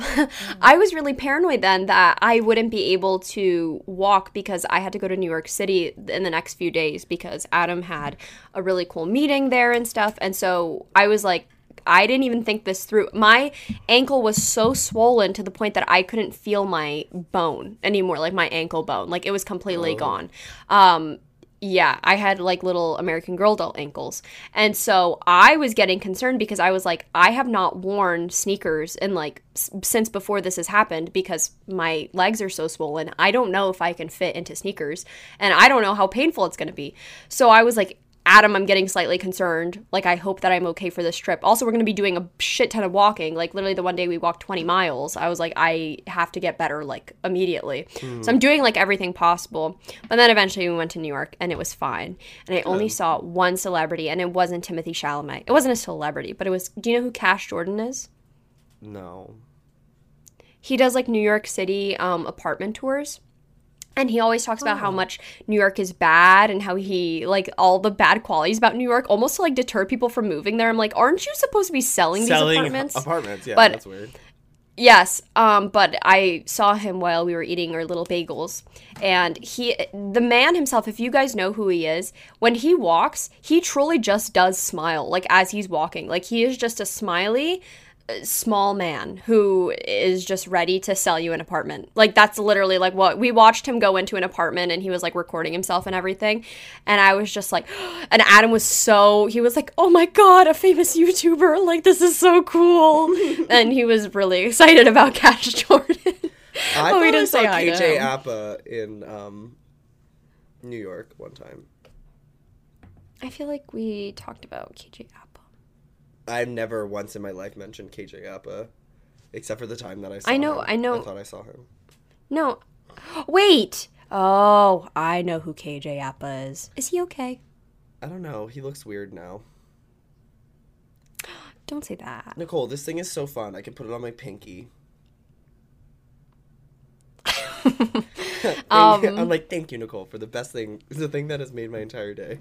I was really paranoid then that I wouldn't be able to walk because I had to go to New York City in the next few days because Adam had a really cool meeting there and stuff. And so I was like, I didn't even think this through. My ankle was so swollen to the point that I couldn't feel my bone anymore, like my ankle bone. Like it was completely gone. Yeah, I had like little American Girl doll ankles. And so I was getting concerned because I was like, I have not worn sneakers in like since before this has happened because my legs are so swollen. I don't know if I can fit into sneakers and I don't know how painful it's going to be. So I was like, Adam, I'm getting slightly concerned. Like, I hope that I'm okay for this trip. Also, we're going to be doing a shit ton of walking. Like, literally the one day we walked 20 miles, I was like, I have to get better, like, immediately. So I'm doing, like, everything possible. But then eventually we went to New York, and it was fine. And I only saw one celebrity, and it wasn't Timothee Chalamet. It wasn't a celebrity, but it was – do you know who Cash Jordan is? No. He does, like, New York City apartment tours. And he always talks about how much New York is bad and how he, like, all the bad qualities about New York, almost to, like, deter people from moving there. I'm like, aren't you supposed to be selling these apartments? Yeah, but, that's weird. Yes, but I saw him while we were eating our little bagels. And the man himself, if you guys know who he is, when he walks, he truly just does smile, like, as he's walking. Like, he is just a smiley small man who is just ready to sell you an apartment. Like, that's literally like what we watched him go into an apartment, and he was like recording himself and everything, and I was just like, and Adam was so, he was like, oh my god, a famous YouTuber, like this is so cool. And he was really excited about Cash Jordan. I thought we didn't say KJ Appa in New York one time. I feel like we talked about KJ Appa. I've never once in my life mentioned KJ Appa, except for the time that I saw him. I know. I thought I saw him. No. Wait. Oh, I know who KJ Appa is. Is he okay? I don't know. He looks weird now. Don't say that. Nicole, this thing is so fun. I can put it on my pinky. I'm like, thank you, Nicole, for the best thing, the thing that has made my entire day.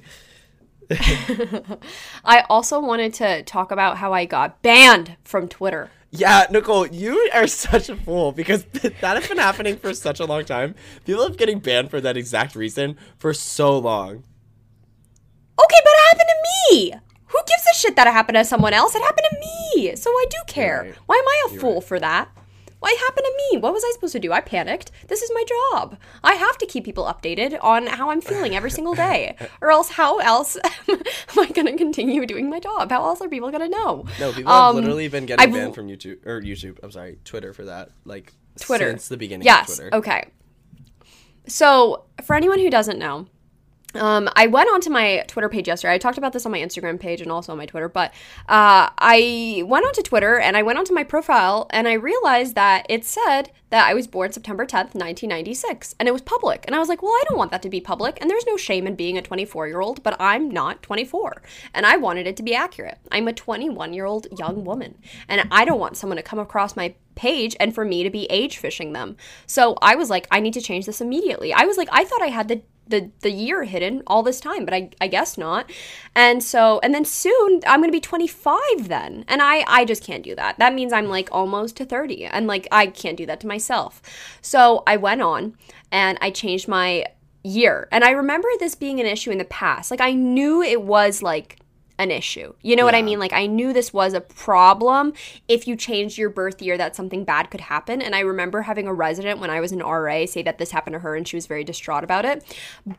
I also wanted to talk about how I got banned from Twitter. Yeah, Nicole, you are such a fool because that has been happening for such a long time. People have been getting banned for that exact reason for so long. Okay, but it happened to me. Who gives a shit that it happened to someone else? It happened to me, so I do care. Right. Why am I a fool for that? Why happened to me? What was I supposed to do? I panicked. This is my job. I have to keep people updated on how I'm feeling every single day, or else how else am I going to continue doing my job? How else are people going to know? No, people have literally been getting banned from Twitter for that, like Twitter since the beginning. Yes, of Twitter. Yes. Okay. So for anyone who doesn't know, I went onto my Twitter page yesterday. I talked about this on my Instagram page and also on my Twitter, but I went onto Twitter and I went onto my profile and I realized that it said that I was born September 10th, 1996, and it was public. And I was like, well, I don't want that to be public, and there's no shame in being a 24-year-old, but I'm not 24, and I wanted it to be accurate. I'm a 21-year-old young woman, and I don't want someone to come across my page and for me to be age fishing them. So I was like, I need to change this immediately. I was like, I thought I had the year hidden all this time, but I guess not. And so, and then soon I'm going to be 25 then. And I just can't do that. That means I'm like almost to 30, and like, I can't do that to myself. So I went on and I changed my year. And I remember this being an issue in the past. Like, I knew it was like an issue. You know what I mean? Like, I knew this was a problem. If you changed your birth year, that something bad could happen. And I remember having a resident when I was an RA say that this happened to her, and she was very distraught about it.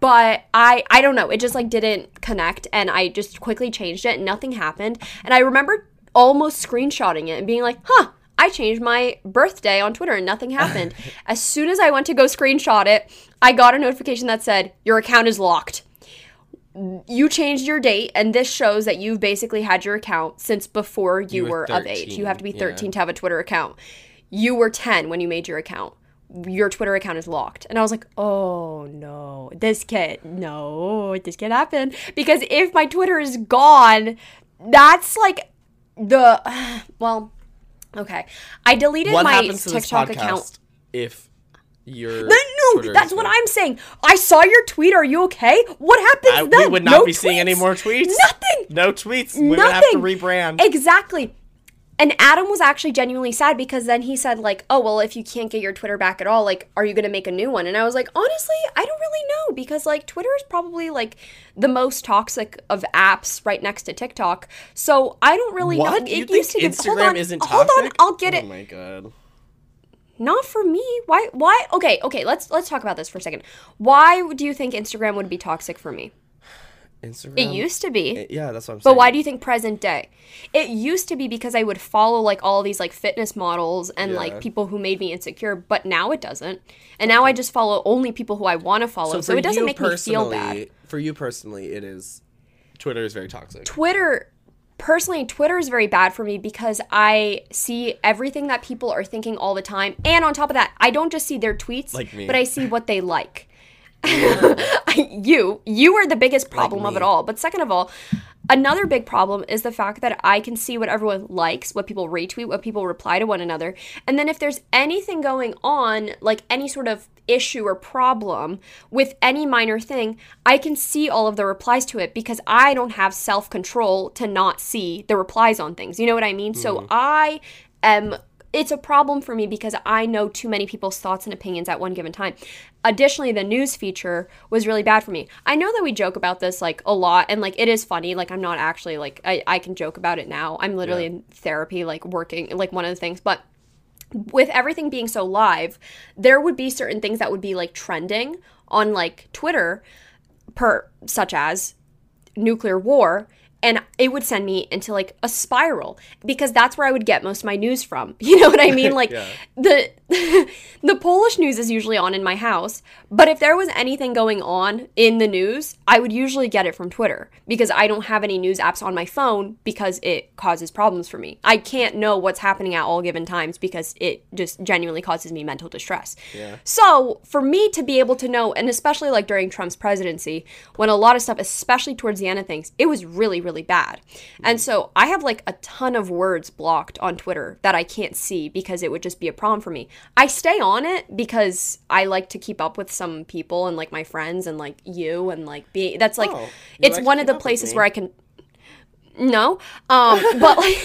But I don't know. It just like didn't connect, and I just quickly changed it, and nothing happened. And I remember almost screenshotting it and being like, huh, I changed my birthday on Twitter and nothing happened. As soon as I went to go screenshot it, I got a notification that said, your account is locked. You changed your date, and this shows that you've basically had your account since before you were of age. You have to be 13 to have a Twitter account. You were 10 when you made your account. Your Twitter account is locked. And I was like, oh, no. This can't happen. Because if my Twitter is gone, that's like the – well, okay. I deleted my TikTok account. If – No, that's what I'm saying. I saw your tweet. Are you okay? What happened then? We would not be seeing any more tweets. Nothing. No tweets. We would have to rebrand. Exactly. And Adam was actually genuinely sad because then he said, like, oh, well, if you can't get your Twitter back at all, like, are you going to make a new one? And I was like, honestly, I don't really know because, like, Twitter is probably, like, the most toxic of apps right next to TikTok. So I don't really know. What? You think Instagram isn't toxic? Hold on, I'll get it. Oh, my God. Not for me. Why? Okay, let's talk about this for a second. Why do you think Instagram would be toxic for me? Instagram? It used to be. Yeah, that's what I'm saying. But why do you think present day? It used to be because I would follow, like, all these, like, fitness models and, like, people who made me insecure, but now it doesn't. And now I just follow only people who I want to follow, so it doesn't make me feel bad. For you personally, it is... Twitter is very toxic. Personally, Twitter is very bad for me because I see everything that people are thinking all the time. And on top of that, I don't just see their tweets, like me. But I see what they like. You are the biggest problem of it all. But second of all, another big problem is the fact that I can see what everyone likes, what people retweet, what people reply to one another. And then if there's anything going on, like any sort of issue or problem with any minor thing, I can see all of the replies to it because I don't have self-control to not see the replies on things. You know what I mean? Mm-hmm. So I am... It's a problem for me because I know too many people's thoughts and opinions at one given time. Additionally, the news feature was really bad for me. I know that we joke about this, like, a lot, and, like, it is funny. Like, I'm not actually, like, I can joke about it now. I'm literally in therapy, like, working, like, one of the things. But with everything being so live, there would be certain things that would be, like, trending on, like, Twitter, such as nuclear war. And it would send me into, like, a spiral because that's where I would get most of my news from. You know what I mean? Like, the Polish news is usually on in my house. But if there was anything going on in the news, I would usually get it from Twitter because I don't have any news apps on my phone because it causes problems for me. I can't know what's happening at all given times because it just genuinely causes me mental distress. Yeah. So for me to be able to know, and especially, like, during Trump's presidency, when a lot of stuff, especially towards the end of things, it was really bad. And so I have, like, a ton of words blocked on Twitter that I can't see because it would just be a problem for me. I stay on it because I like to keep up with some people and, like, my friends and, like, you and, like, be that's like it's one of the places where I can but, like,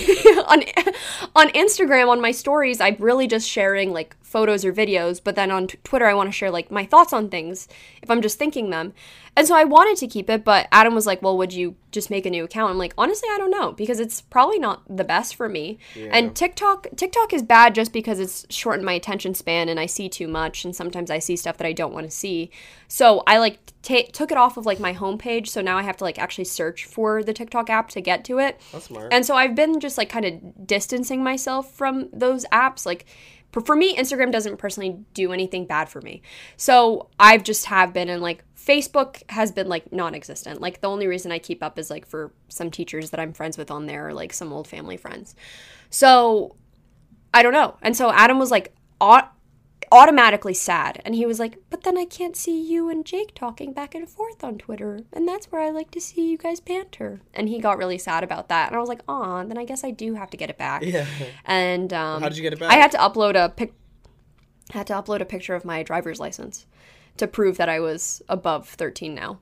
on Instagram, on my stories, I'm really just sharing, like, photos or videos, but then on Twitter, I want to share, like, my thoughts on things if I'm just thinking them. And so I wanted to keep it, but Adam was like, well, would you just make a new account? I'm like, honestly, I don't know, because it's probably not the best for me. Yeah. And TikTok is bad just because it's shortened my attention span and I see too much, and sometimes I see stuff that I don't want to see. So I, like, took it off of, like, my homepage, so now I have to, like, actually search for the TikTok app to get to it. That's smart. And so I've been just, like, kind of distancing myself from those apps, like... For me, Instagram doesn't personally do anything bad for me. So I've just have been, and, like, Facebook has been, like, non-existent. Like, the only reason I keep up is, like, for some teachers that I'm friends with on there or, like, some old family friends. So I don't know. And so Adam was, like, automatically sad. And he was like, but then I can't see you and Jake talking back and forth on Twitter. And that's where I like to see you guys banter. And he got really sad about that. And I was like, aw, then I guess I do have to get it back. Yeah. And how did you get it back? I had to upload a picture of my driver's license to prove that I was above 13 now.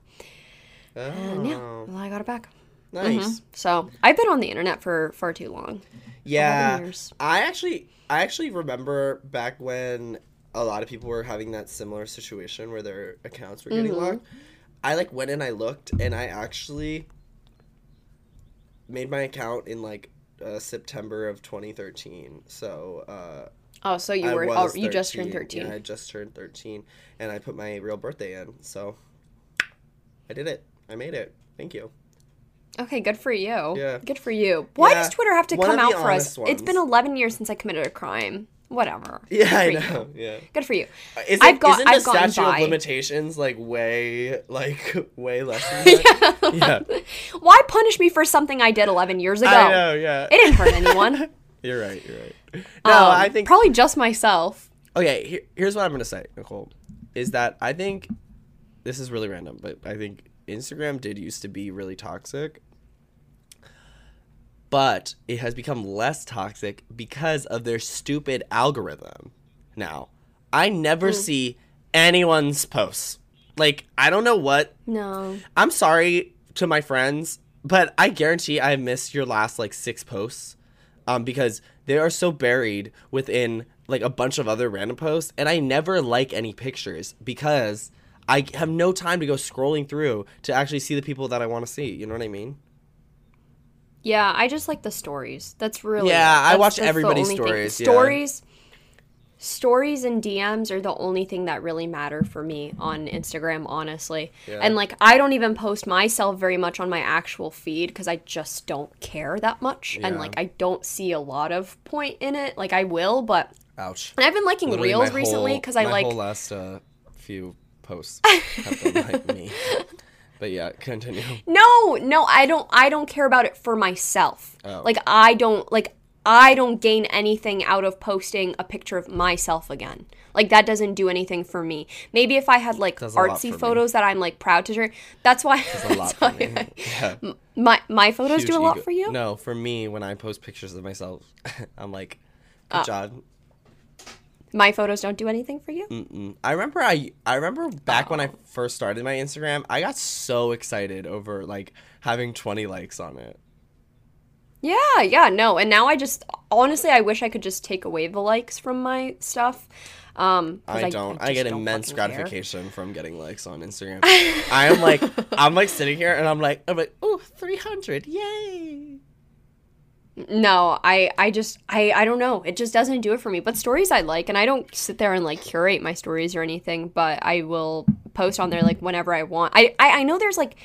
Oh. And yeah, well, I got it back. Nice. Mm-hmm. So I've been on the internet for far too long. Yeah. I actually remember back when a lot of people were having that similar situation where their accounts were getting locked. I, like, went and I looked, and I actually made my account in, like, September of 2013. So so you just turned 13. Yeah, I just turned 13, and I put my real birthday in. So I did it. I made it. Thank you. Okay, good for you. Yeah. Good for you. Why does Twitter have to come out for us? It's been 11 years since I committed a crime. Whatever. Yeah, I know. You. Yeah. Good for you. Isn't the statute of limitations, like, way less than that? Yeah. Why punish me for something I did 11 years ago? I know, yeah. It didn't hurt anyone. You're right. No, I think... Probably just myself. Okay, here's what I'm going to say, Nicole, is that I think... This is really random, but I think Instagram did used to be really toxic. But it has become less toxic because of their stupid algorithm. Now, I never see anyone's posts. Like, I don't know what. No. I'm sorry to my friends, but I guarantee I missed your last, like, 6 posts. because they are so buried within like a bunch of other random posts. And I never like any pictures because I have no time to go scrolling through to actually see the people that I want to see. You know what I mean? Yeah, I just like the stories. That's really... Yeah, I watch everybody's stories. Yeah. Stories and DMs are the only thing that really matter for me on Instagram, honestly. Yeah. And, like, I don't even post myself very much on my actual feed because I just don't care that much. Yeah. And, like, I don't see a lot of point in it. Like, I will, but... Ouch. And I've been liking Reels recently because I like... My whole last few posts have been like me. But yeah, continue. No, I don't care about it for myself. Oh. Like, I don't gain anything out of posting a picture of myself again. Like, that doesn't do anything for me. Maybe if I had, like, artsy photos that I'm, like, proud to share. That's why... My photos do a lot for you? No, for me, when I post pictures of myself, I'm like, good job. My photos don't do anything for you? Mm-mm. I remember back when I first started my Instagram, I got so excited over, like, having 20 likes on it. Yeah, no. And now I just, honestly, I wish I could just take away the likes from my stuff. I don't. I get immense gratification from getting likes on Instagram. I'm sitting here and I'm like, ooh, 300, yay. No, I just don't know. It just doesn't do it for me. But stories I like, and I don't sit there and, like, curate my stories or anything, but I will post on there, like, whenever I want. I know there's, like...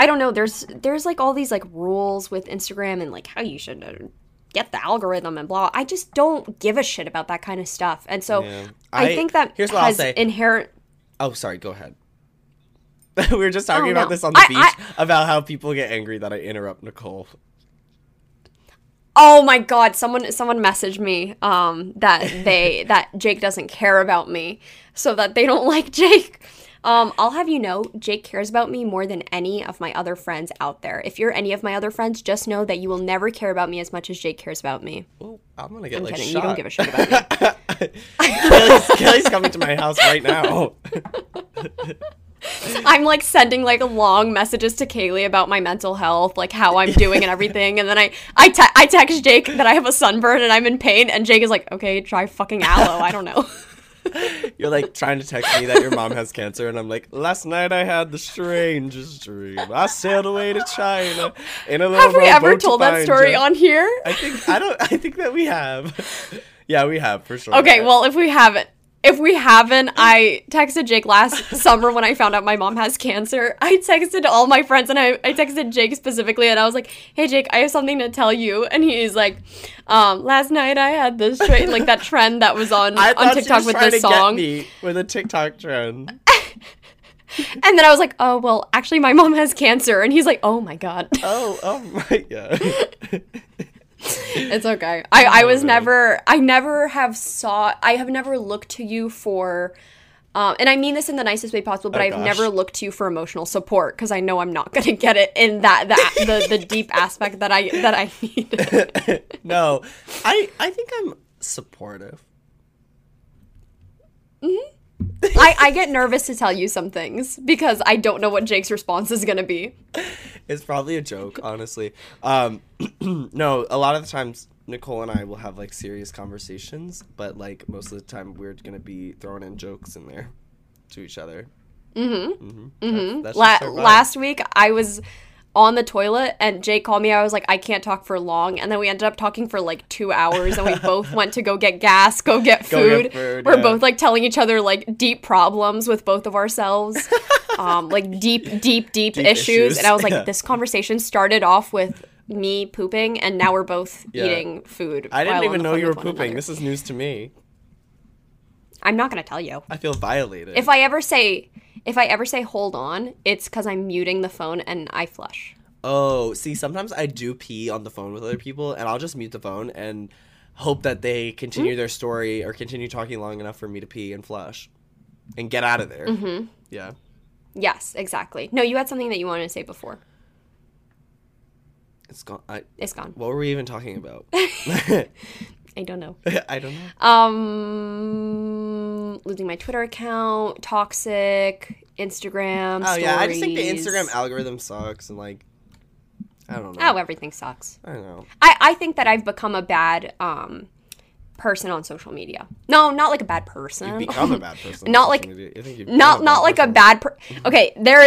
I don't know, there's like all these like rules with Instagram and like how you should get the algorithm and blah. I just don't give a shit about that kind of stuff. And so yeah. I think that here's what has I'll say. Inherent... Oh, sorry, go ahead. We were just talking about this on the beach about how people get angry that I interrupt Nicole. Oh my God, someone messaged me that Jake doesn't care about me, so that they don't like Jake. I'll have you know, Jake cares about me more than any of my other friends out there. If you're any of my other friends, just know that you will never care about me as much as Jake cares about me. Well, I'm gonna get, I'm like, kidding. Shot. You don't give a shit about me. Kelly's coming to my house right now. I'm, like, sending, like, long messages to Kaylee about my mental health, like, how I'm doing and everything, and then I text Jake that I have a sunburn and I'm in pain, and Jake is like, okay, try fucking aloe, I don't know. You're, like, trying to text me that your mom has cancer, and I'm like, last night I had the strangest dream. I sailed away to China in a little boat. Have we ever told that story on here? I think that we have. Yeah, we have, for sure. Okay, well, if we haven't, I texted Jake last summer when I found out my mom has cancer. I texted all my friends, and I texted Jake specifically, and I was like, hey, Jake, I have something to tell you. And he's like, last night I had this like that trend that was on TikTok with this song. With a TikTok trend. And then I was like, oh, well, actually, my mom has cancer. And he's like, oh, my God. Oh my God. It's okay. I have never looked to you for, and I mean this in the nicest way possible, but I've never looked to you for emotional support because I know I'm not going to get it in the deep aspect that I need. No, I think I'm supportive. Mm-hmm. I get nervous to tell you some things because I don't know what Jake's response is going to be. It's probably a joke, honestly. No, a lot of the times Nicole and I will have, like, serious conversations, but, like, most of the time we're going to be throwing in jokes in there to each other. Mm-hmm. Mm-hmm. Mm-hmm. Last week I was on the toilet and Jake called me. I was like, I can't talk for long, and then we ended up talking for like 2 hours, and we both went to go get gas, go get food. We're both like telling each other like deep problems with both of ourselves, like deep issues. And I was like, this conversation started off with me pooping, and now we're both eating food. I didn't even know you were pooping. This is news to me. I'm not gonna tell you. I feel violated. If I ever say hold on, it's because I'm muting the phone and I flush. Oh, see, sometimes I do pee on the phone with other people, and I'll just mute the phone and hope that they continue their story or continue talking long enough for me to pee and flush and get out of there. Mm-hmm. Yeah. Yes, exactly. No, you had something that you wanted to say before. It's gone. It's gone. What were we even talking about? I don't know. Losing my Twitter account, toxic, Instagram stories. I just think the Instagram algorithm sucks, and, like, I don't know. Oh, everything sucks. I know. I think that I've become a bad person on social media. No, not like a bad person. You've become a bad person. Not like Okay, there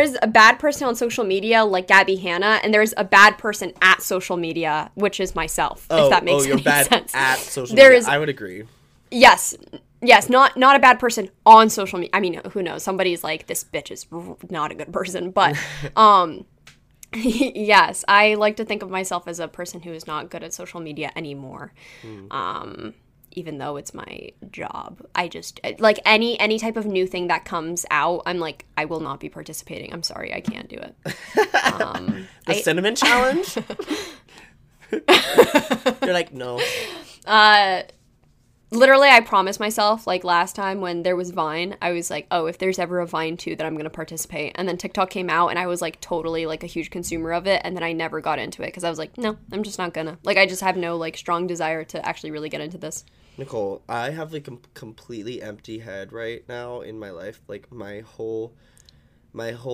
is a bad person on social media like Gabby Hanna, and there's a bad person at social media, which is myself. Oh, if that makes any sense. Oh, you're bad at social media. I would agree. Yes. Yes, not a bad person on social media. I mean, who knows? Somebody's like, this bitch is not a good person. But yes, I like to think of myself as a person who is not good at social media anymore, even though it's my job. I just, like, any type of new thing that comes out, I'm like, I will not be participating. I'm sorry, I can't do it. The cinnamon challenge? You're like, no. Literally, I promised myself, like, last time when there was Vine, I was like, oh, if there's ever a Vine too, then I'm going to participate. And then TikTok came out, and I was, like, totally, like, a huge consumer of it, and then I never got into it because I was like, no, I'm just not going to. Like, I just have no, like, strong desire to actually really get into this. Nicole, I have, like, a completely empty head right now in my life. Like, my whole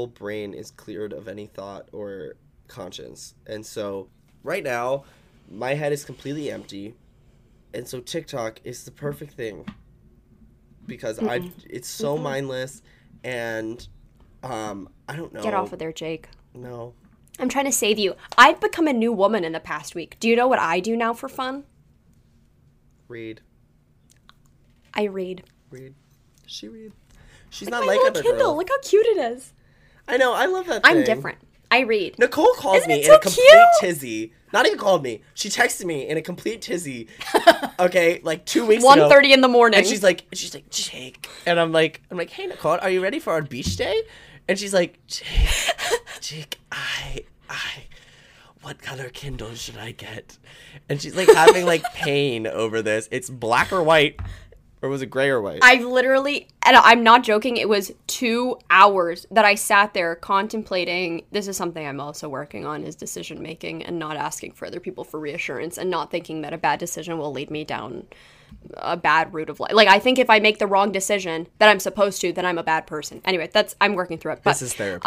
brain is cleared of any thought or conscience. And so, right now, my head is completely empty. And so TikTok is the perfect thing because it's so mindless, and I don't know. Get off of there, Jake. No. I'm trying to save you. I've become a new woman in the past week. Do you know what I do now for fun? Read. I read. Read. She reads. She's like not like other Kindle. Girl. Look how cute it is. I know. I love that thing. I'm different. I read. Nicole called me in a complete tizzy. Not even called me. She texted me in a complete tizzy. Okay, like 2 weeks 1:30 ago. 1:30 in the morning. And she's like, Jake. And I'm like, hey Nicole, are you ready for our beach day? And she's like, Jake, I, what color Kindle should I get? And she's like having like pain over this. It's black or white. Or was it gray or white? I literally, and I'm not joking, it was 2 hours that I sat there contemplating. This is something I'm also working on, is decision making and not asking for other people for reassurance and not thinking that a bad decision will lead me down a bad route of life. Like, I think if I make the wrong decision that I'm supposed to, then I'm a bad person. Anyway, I'm working through it. But, this is therapy.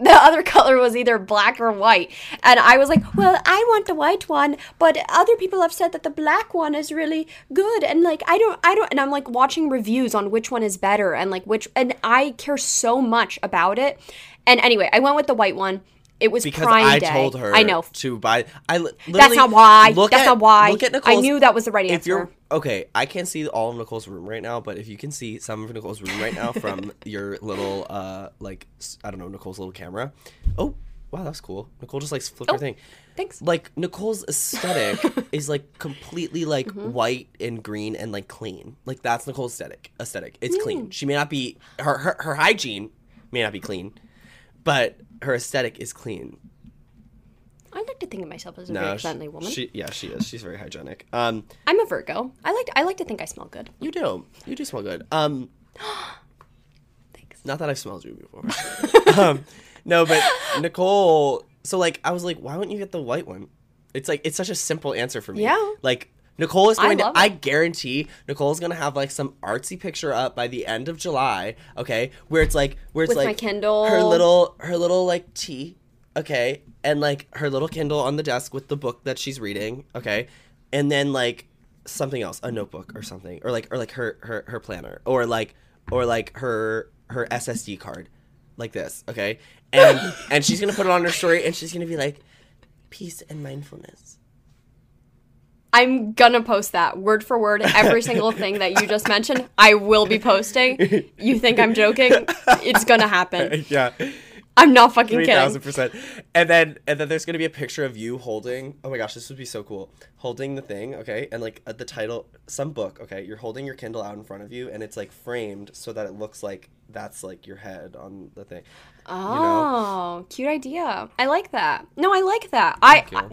The other color was either black or white. And I was like, well, I want the white one, but other people have said that the black one is really good. And like, I don't, and I'm like watching reviews on which one is better and like which, and I care so much about it. And anyway, I went with the white one. It was because Prime Day. Because I told her to buy. That's not why. Look at Nicole's. I knew that was the right answer. Okay, I can't see all of Nicole's room right now, but if you can see some of Nicole's room right now from your little, Nicole's little camera. Oh, wow, that's cool. Nicole just, like, flipped her thing. Thanks. Like, Nicole's aesthetic is, like, completely, like, white and green and, like, clean. Like, that's Nicole's aesthetic. It's clean. She may not be – her hygiene may not be clean, but – her aesthetic is clean. I like to think of myself as a very cleanly woman. She is. She's very hygienic. I'm a Virgo. I like to think I smell good. You do. You do smell good. Thanks. Not that I've smelled you before. No, but Nicole. So like, I was like, why wouldn't you get the white one? It's like, it's such a simple answer for me. Yeah. Like, Nicole is going to. I guarantee Nicole's going to have like some artsy picture up by the end of July, okay? Where it's with like my Kindle, her little like tea, okay, and like her little Kindle on the desk with the book that she's reading, okay, and then like something else, a notebook or something, or like her planner, or like her SSD card, like this, okay, and she's gonna put it on her story, and she's gonna be like, peace and mindfulness. I'm gonna post that word for word. Every single thing that you just mentioned, I will be posting. You think I'm joking? It's gonna happen. Yeah. I'm not fucking kidding. 3,000%. And then there's gonna be a picture of you holding. Oh my gosh, this would be so cool. Holding the thing, okay, and like the title, some book, okay. You're holding your Kindle out in front of you, and it's like framed so that it looks like that's like your head on the thing. Oh, you know? Cute idea. I like that. No, I like that.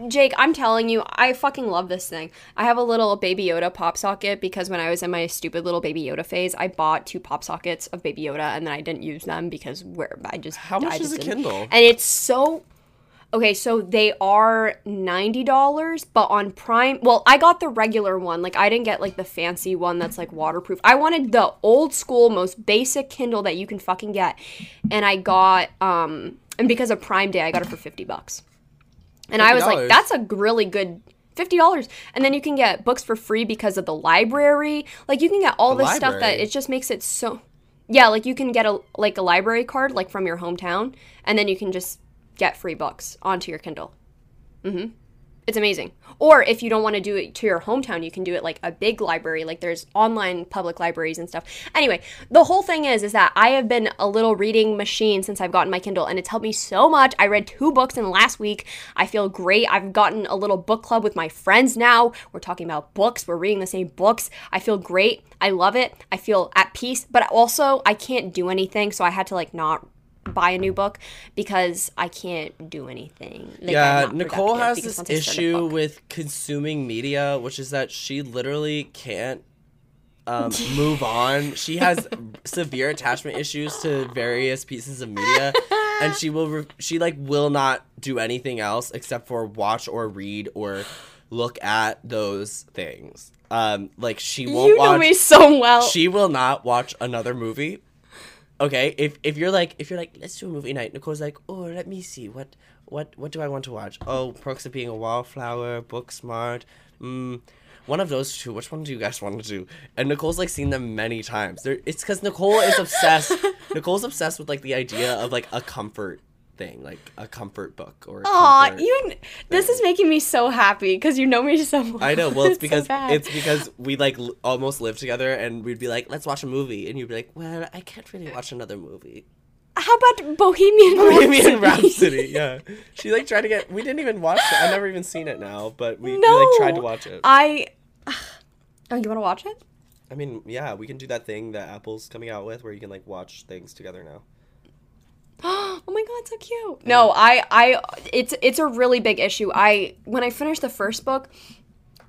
Jake, I'm telling you, I fucking love this thing. I have a little Baby Yoda pop socket because when I was in my stupid little Baby Yoda phase, I bought 2 pop sockets of Baby Yoda and then I didn't use them because how much is a Kindle? And it's so... Okay, so they are $90, but on Prime... Well, I got the regular one. Like, I didn't get, like, the fancy one that's, like, waterproof. I wanted the old school, most basic Kindle that you can fucking get. And I got And because of Prime Day, I got it for $50. And $50? I was like, that's a really good $50. And then you can get books for free because of the library. Like, you can get all this stuff that it just makes it so... Yeah, like, you can get a library card, like, from your hometown. And then you can just get free books onto your Kindle. Mm-hmm. It's amazing. Or if you don't want to do it to your hometown, you can do it, like, a big library. Like, there's online public libraries and stuff. Anyway, the whole thing is that I have been a little reading machine since I've gotten my Kindle, and it's helped me so much. I read 2 books in the last week. I feel great. I've gotten a little book club with my friends now. We're talking about books. We're reading the same books. I feel great. I love it. I feel at peace. But also, I can't do anything, so I had to, like, not buy a new book because I can't do anything. Like, yeah, Nicole has this issue with consuming media, which is that she literally can't move on. She has severe attachment issues to various pieces of media, and she will not do anything else except for watch or read or look at those things. She won't. You know me so well. She will not watch another movie. Okay, if you're like, let's do a movie night, Nicole's like, oh, let me see, what do I want to watch? Oh, Perks of Being a Wallflower, Booksmart, one of those two, which one do you guys want to do? And Nicole's, like, seen them many times. It's because Nicole is obsessed, with, like, the idea of, like, a comfort thing, like, a comfort book or a comfort thing. This is making me so happy, because you know me so well. I know, well, it's because we, like, almost live together, and we'd be like, let's watch a movie, and you'd be like, well, I can't really watch another movie. How about Bohemian Rhapsody? Yeah. She, like, tried to get, we didn't even watch it, I've never even seen it now, but we tried to watch it. Oh, you want to watch it? I mean, yeah, we can do that thing that Apple's coming out with, where you can, like, watch things together now. Oh my god, so cute. No, it's a really big issue. When I finished the first book,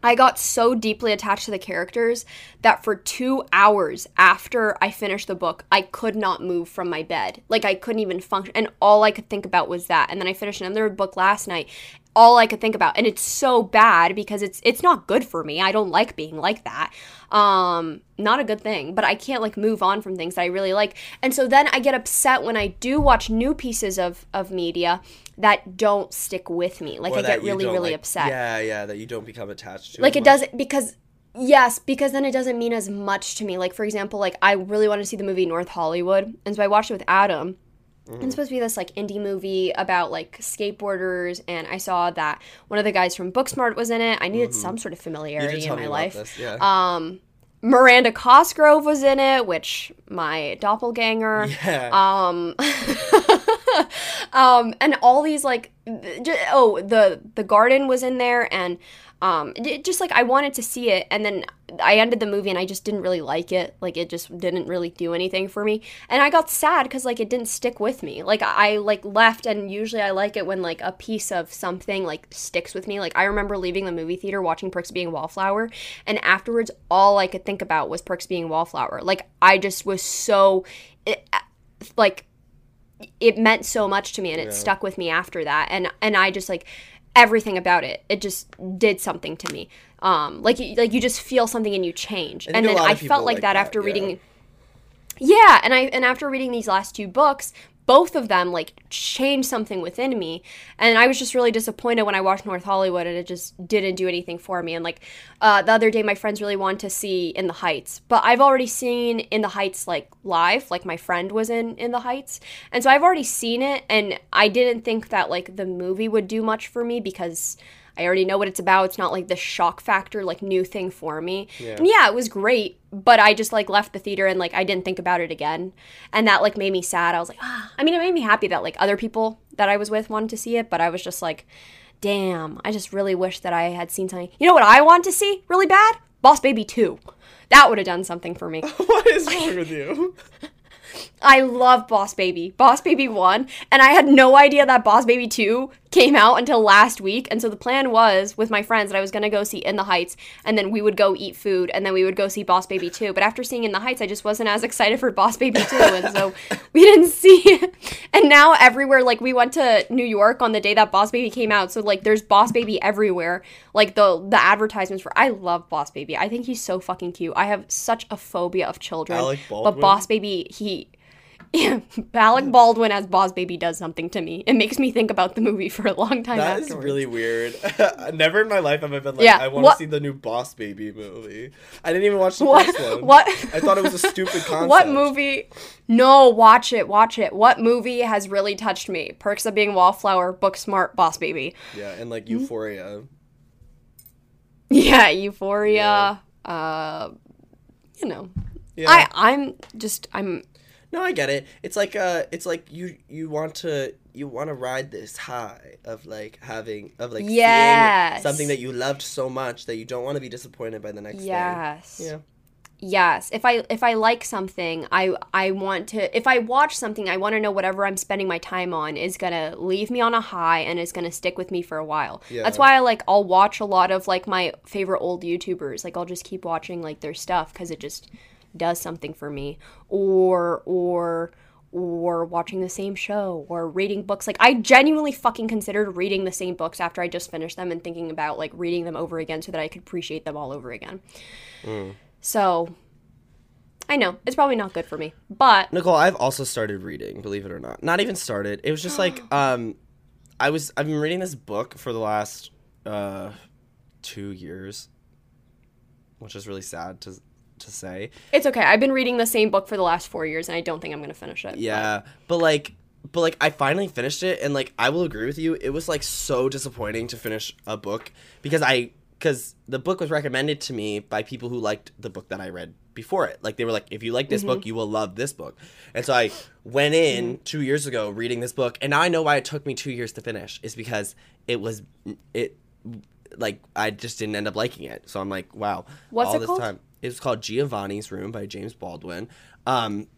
I got so deeply attached to the characters that for 2 hours after I finished the book, I could not move from my bed. Like, I couldn't even function, and all I could think about was that. And then I finished another book last night, all I could think about, and it's so bad because it's not good for me. I don't like being like that. Not a good thing, but I can't, like, move on from things that I really like. And so then I get upset when I do watch new pieces of media that don't stick with me. Like, I get really, really, like, upset. Yeah, that you don't become attached to. Like, it doesn't, because then it doesn't mean as much to me. Like, for example, like, I really wanted to see the movie North Hollywood, and so I watched it with Adam. Mm. It's supposed to be this, like, indie movie about, like, skateboarders, and I saw that one of the guys from Booksmart was in it. I needed some sort of familiarity in my life. This, yeah. Miranda Cosgrove was in it, which my doppelganger. Yeah. And all these, like, the garden was in there, and it just, like, I wanted to see it, and then I ended the movie and I just didn't really like it. Like, it just didn't really do anything for me, and I got sad because, like, it didn't stick with me. Like, I, like, left, and usually I like it when, like, a piece of something, like, sticks with me. Like, I remember leaving the movie theater watching Perks of Being a Wallflower, and afterwards all I could think about was Perks of Being a Wallflower. Like, I just was so, it meant so much to me, and it stuck with me after that, and I just, like, everything about it just did something to me. You just feel something and you change. And then I felt like that after reading. Yeah, and after reading these last 2 books, both of them, like, changed something within me, and I was just really disappointed when I watched North Hollywood, and it just didn't do anything for me. And, like, the other day, my friends really wanted to see In the Heights, but I've already seen In the Heights, like, live. Like, my friend was in the Heights, and so I've already seen it, and I didn't think that, like, the movie would do much for me because I already know what it's about. It's not, like, the shock factor, like, new thing for me. Yeah. And yeah, it was great, but I just, like, left the theater and, like, I didn't think about it again. And that, like, made me sad. I was like, ah. I mean, it made me happy that, like, other people that I was with wanted to see it, but I was just like, damn, I just really wish that I had seen something. You know what I want to see really bad? Boss Baby 2. That would have done something for me. What is wrong with you? I love Boss Baby. Boss Baby 1, and I had no idea that Boss Baby 2 came out until last week, and so the plan was, with my friends, that I was going to go see In the Heights, and then we would go eat food, and then we would go see Boss Baby 2, but after seeing In the Heights, I just wasn't as excited for Boss Baby 2, and so we didn't see it, and now everywhere, like, we went to New York on the day that Boss Baby came out, so, like, there's Boss Baby everywhere, like, the advertisements for, I love Boss Baby, I think he's so fucking cute, I have such a phobia of children, but Boss Baby, he... Yeah, Alec Baldwin as Boss Baby does something to me. It makes me think about the movie for a long time that afterwards. That is really weird. Never in my life have I been like, yeah, I want to see the new Boss Baby movie. I didn't even watch the first one. What? I thought it was a stupid concept. What movie? No, watch it. What movie has really touched me? Perks of Being a Wallflower, Booksmart, Boss Baby. Yeah, and like Euphoria. Yeah, Euphoria. Yeah. You know. Yeah. I'm No, I get it. It's like you want to ride this high of like seeing something that you loved so much that you don't want to be disappointed by the next thing. Yes. Yeah. Yes. If I like something, I want to. If I watch something, I want to know whatever I'm spending my time on is gonna leave me on a high and is gonna stick with me for a while. Yeah. That's why I'll watch a lot of like my favorite old YouTubers. Like I'll just keep watching like their stuff because it just does something for me, or watching the same show, or reading books. Like I genuinely fucking considered reading the same books after I just finished them and thinking about like reading them over again so that I could appreciate them all over again. So I know it's probably not good for me, but Nicole, I've also started reading, believe it or not. Not even started, it was just like I've been reading this book for the last 2 years, which is really sad to say. It's okay. I've been reading the same book for the last 4 years and I don't think I'm gonna finish it. Yeah. But I finally finished it, and like I will agree with you, it was like so disappointing to finish a book because the book was recommended to me by people who liked the book that I read before it. Like they were like, if you like this book, you will love this book. And so I went in 2 years ago reading this book, and now I know why it took me 2 years to finish. It's because it like I just didn't end up liking it. So I'm like, wow. What's all it this called? Time. It's called Giovanni's Room by James Baldwin,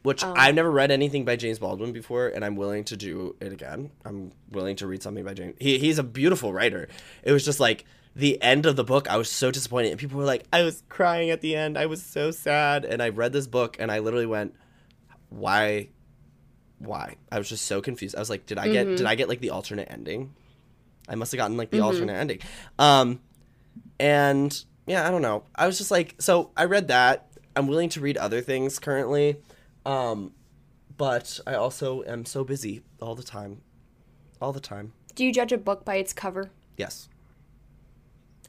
which I've never read anything by James Baldwin before, and I'm willing to do it again. I'm willing to read something by James. He's a beautiful writer. It was just like the end of the book, I was so disappointed. And people were like, I was crying at the end. I was so sad. And I read this book, and I literally went, why? I was just so confused. I was like, did I get like the alternate ending? I must have gotten like the alternate ending. And yeah, I don't know. I was just like, so I read that. I'm willing to read other things currently. But I also am so busy all the time. Do you judge a book by its cover? Yes.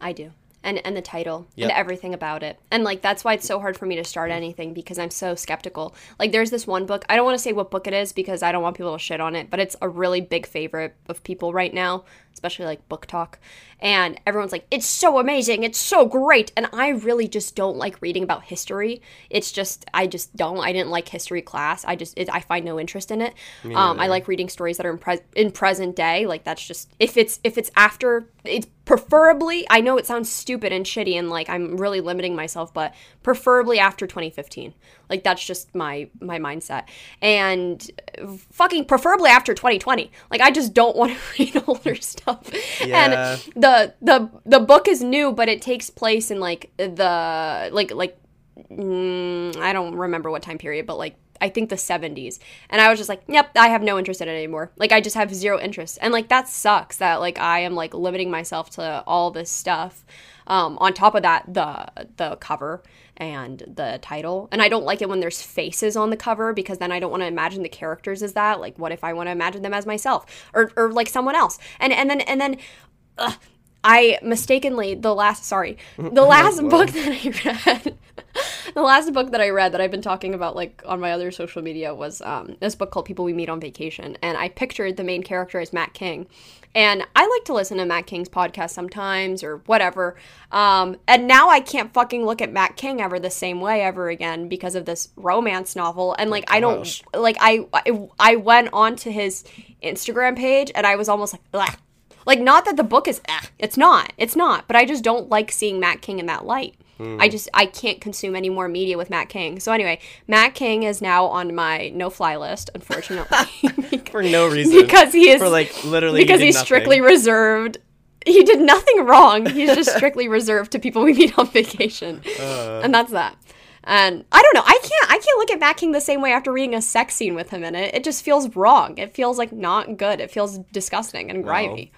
I do. And the title. Yep. And everything about it. And like that's why it's so hard for me to start anything, because I'm so skeptical. Like there's this one book. I don't want to say what book it is because I don't want people to shit on it, but it's a really big favorite of people right now, especially like book talk, and everyone's like, it's so amazing, it's so great, and I really just don't like reading about history. It's just I didn't like history class. I find no interest in it. I like reading stories that are in present day. Like that's just if it's after, it's preferably, I know it sounds stupid and shitty and like I'm really limiting myself, but preferably after 2015. Like that's just my mindset, and fucking preferably after 2020. Like I just don't want to read older stuff. Yeah. And the book is new, but it takes place in like the I don't remember what time period, but like I think the 70s. And I was just like, yep, I have no interest in it anymore. Like I just have zero interest, and like that sucks. That like I am like limiting myself to all this stuff. On top of that, the cover and the title. And I don't like it when there's faces on the cover, because then I don't want to imagine the characters as that. Like what if I want to imagine them as myself or like someone else? And then I mistakenly the last book that I read that I've been talking about like on my other social media was this book called People We Meet on Vacation, and I pictured the main character as Matt King. And I like to listen to Matt King's podcast sometimes or whatever. And now I can't fucking look at Matt King ever the same way ever again because of this romance novel. And like, I don't like, I went onto his Instagram page and I was almost like, ugh. Like, not that the book is, it's not, but I just don't like seeing Matt King in that light. I can't consume any more media with Matt King. So anyway, Matt King is now on my no-fly list, unfortunately. For no reason. Because he is, for like literally, because he's nothing. Strictly reserved. He did nothing wrong. He's just strictly reserved to people we meet on vacation. And that's that. And I don't know. I can't look at Matt King the same way after reading a sex scene with him in it. It just feels wrong. It feels like not good. It feels disgusting and grimy.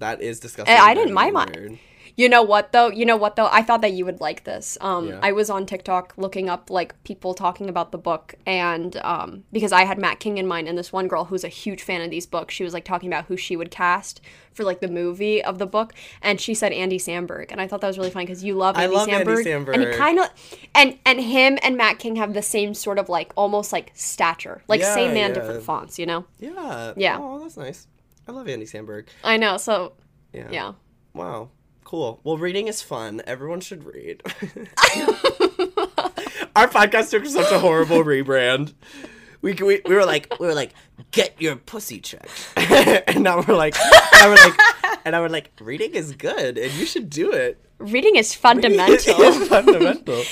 That is disgusting. And I didn't mind. You know what though? I thought that you would like this. I was on TikTok looking up like people talking about the book, and because I had Matt King in mind, and this one girl who's a huge fan of these books, she was like talking about who she would cast for like the movie of the book, and she said Andy Samberg, and I thought that was really funny because you love Andy Samberg. And he kind of, and him and Matt King have the same sort of like almost like stature, like same man, different fonts, you know? Yeah. Oh, that's nice. I love Andy Samberg. I know. So yeah. Wow. Cool. Well, reading is fun. Everyone should read. Our podcast took such a horrible rebrand. We were like, get your pussy checked, and now we're like, reading is good, and you should do it. Reading is fundamental.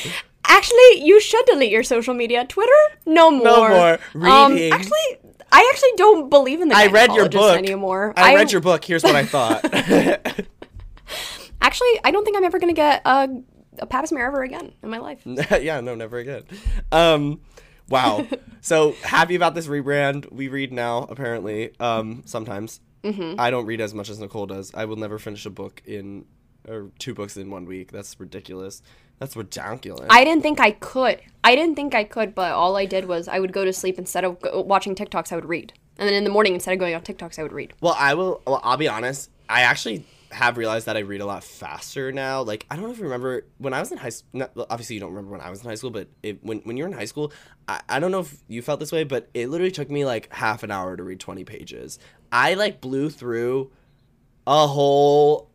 Actually, you should delete your social media. Twitter, no more. Reading. I actually don't believe in the gynecologist anymore. I read your book. Here's what I thought. Actually, I don't think I'm ever going to get a pap smear ever again in my life. Never again. Wow. So happy about this rebrand. We read now, apparently, sometimes. Mm-hmm. I don't read as much as Nicole does. I will never finish a book or 2 books in 1 week. That's ridiculous. That's ridiculous. I didn't think I could, but all I did was I would go to sleep. Instead of watching TikToks, I would read. And then in the morning, instead of going on TikToks, I would read. Well, I'll be honest. I actually have realized that I read a lot faster now. Like, I don't know if you remember when I was in high school. Obviously, you don't remember when I was in high school, but when you're in high school, I don't know if you felt this way, but it literally took me like half an hour to read 20 pages. I like blew through a whole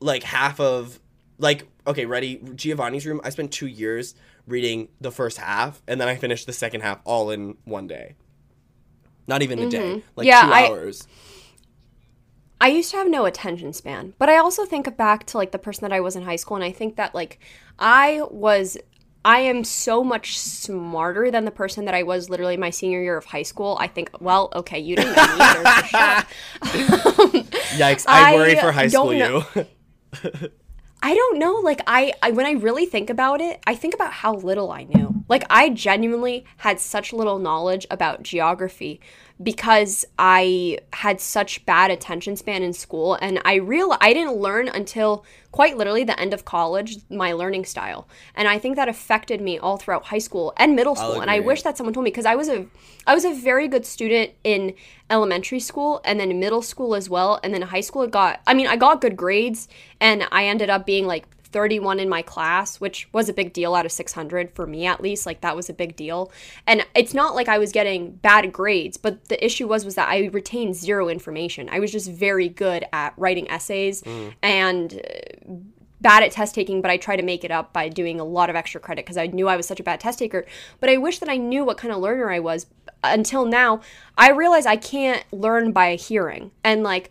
like half of like, okay, ready? Giovanni's Room. I spent 2 years reading the first half, and then I finished the second half all in one day. Not even a day. Like 2 hours. I used to have no attention span, but I also think back to, like, the person that I was in high school, and I think that, like, I am so much smarter than the person that I was literally my senior year of high school. I think, well, okay, you didn't know me either, for sure. Yikes, I worry for high school you. I don't know, like, I when I really think about it, I think about how little I knew. Like, I genuinely had such little knowledge about geography because I had such bad attention span in school, and I didn't learn until quite literally the end of college my learning style, and I think that affected me all throughout high school and middle school. And I wish that someone told me, because I was a very good student in elementary school and then middle school as well, and then high school I got good grades, and I ended up being like 31 in my class, which was a big deal out of 600 for me, at least. Like, that was a big deal. And it's not like I was getting bad grades, but the issue was that I retained zero information. I was just very good at writing essays and bad at test taking, but I tried to make it up by doing a lot of extra credit because I knew I was such a bad test taker. But I wish that I knew what kind of learner I was. Until now, I realize I can't learn by hearing. And, like,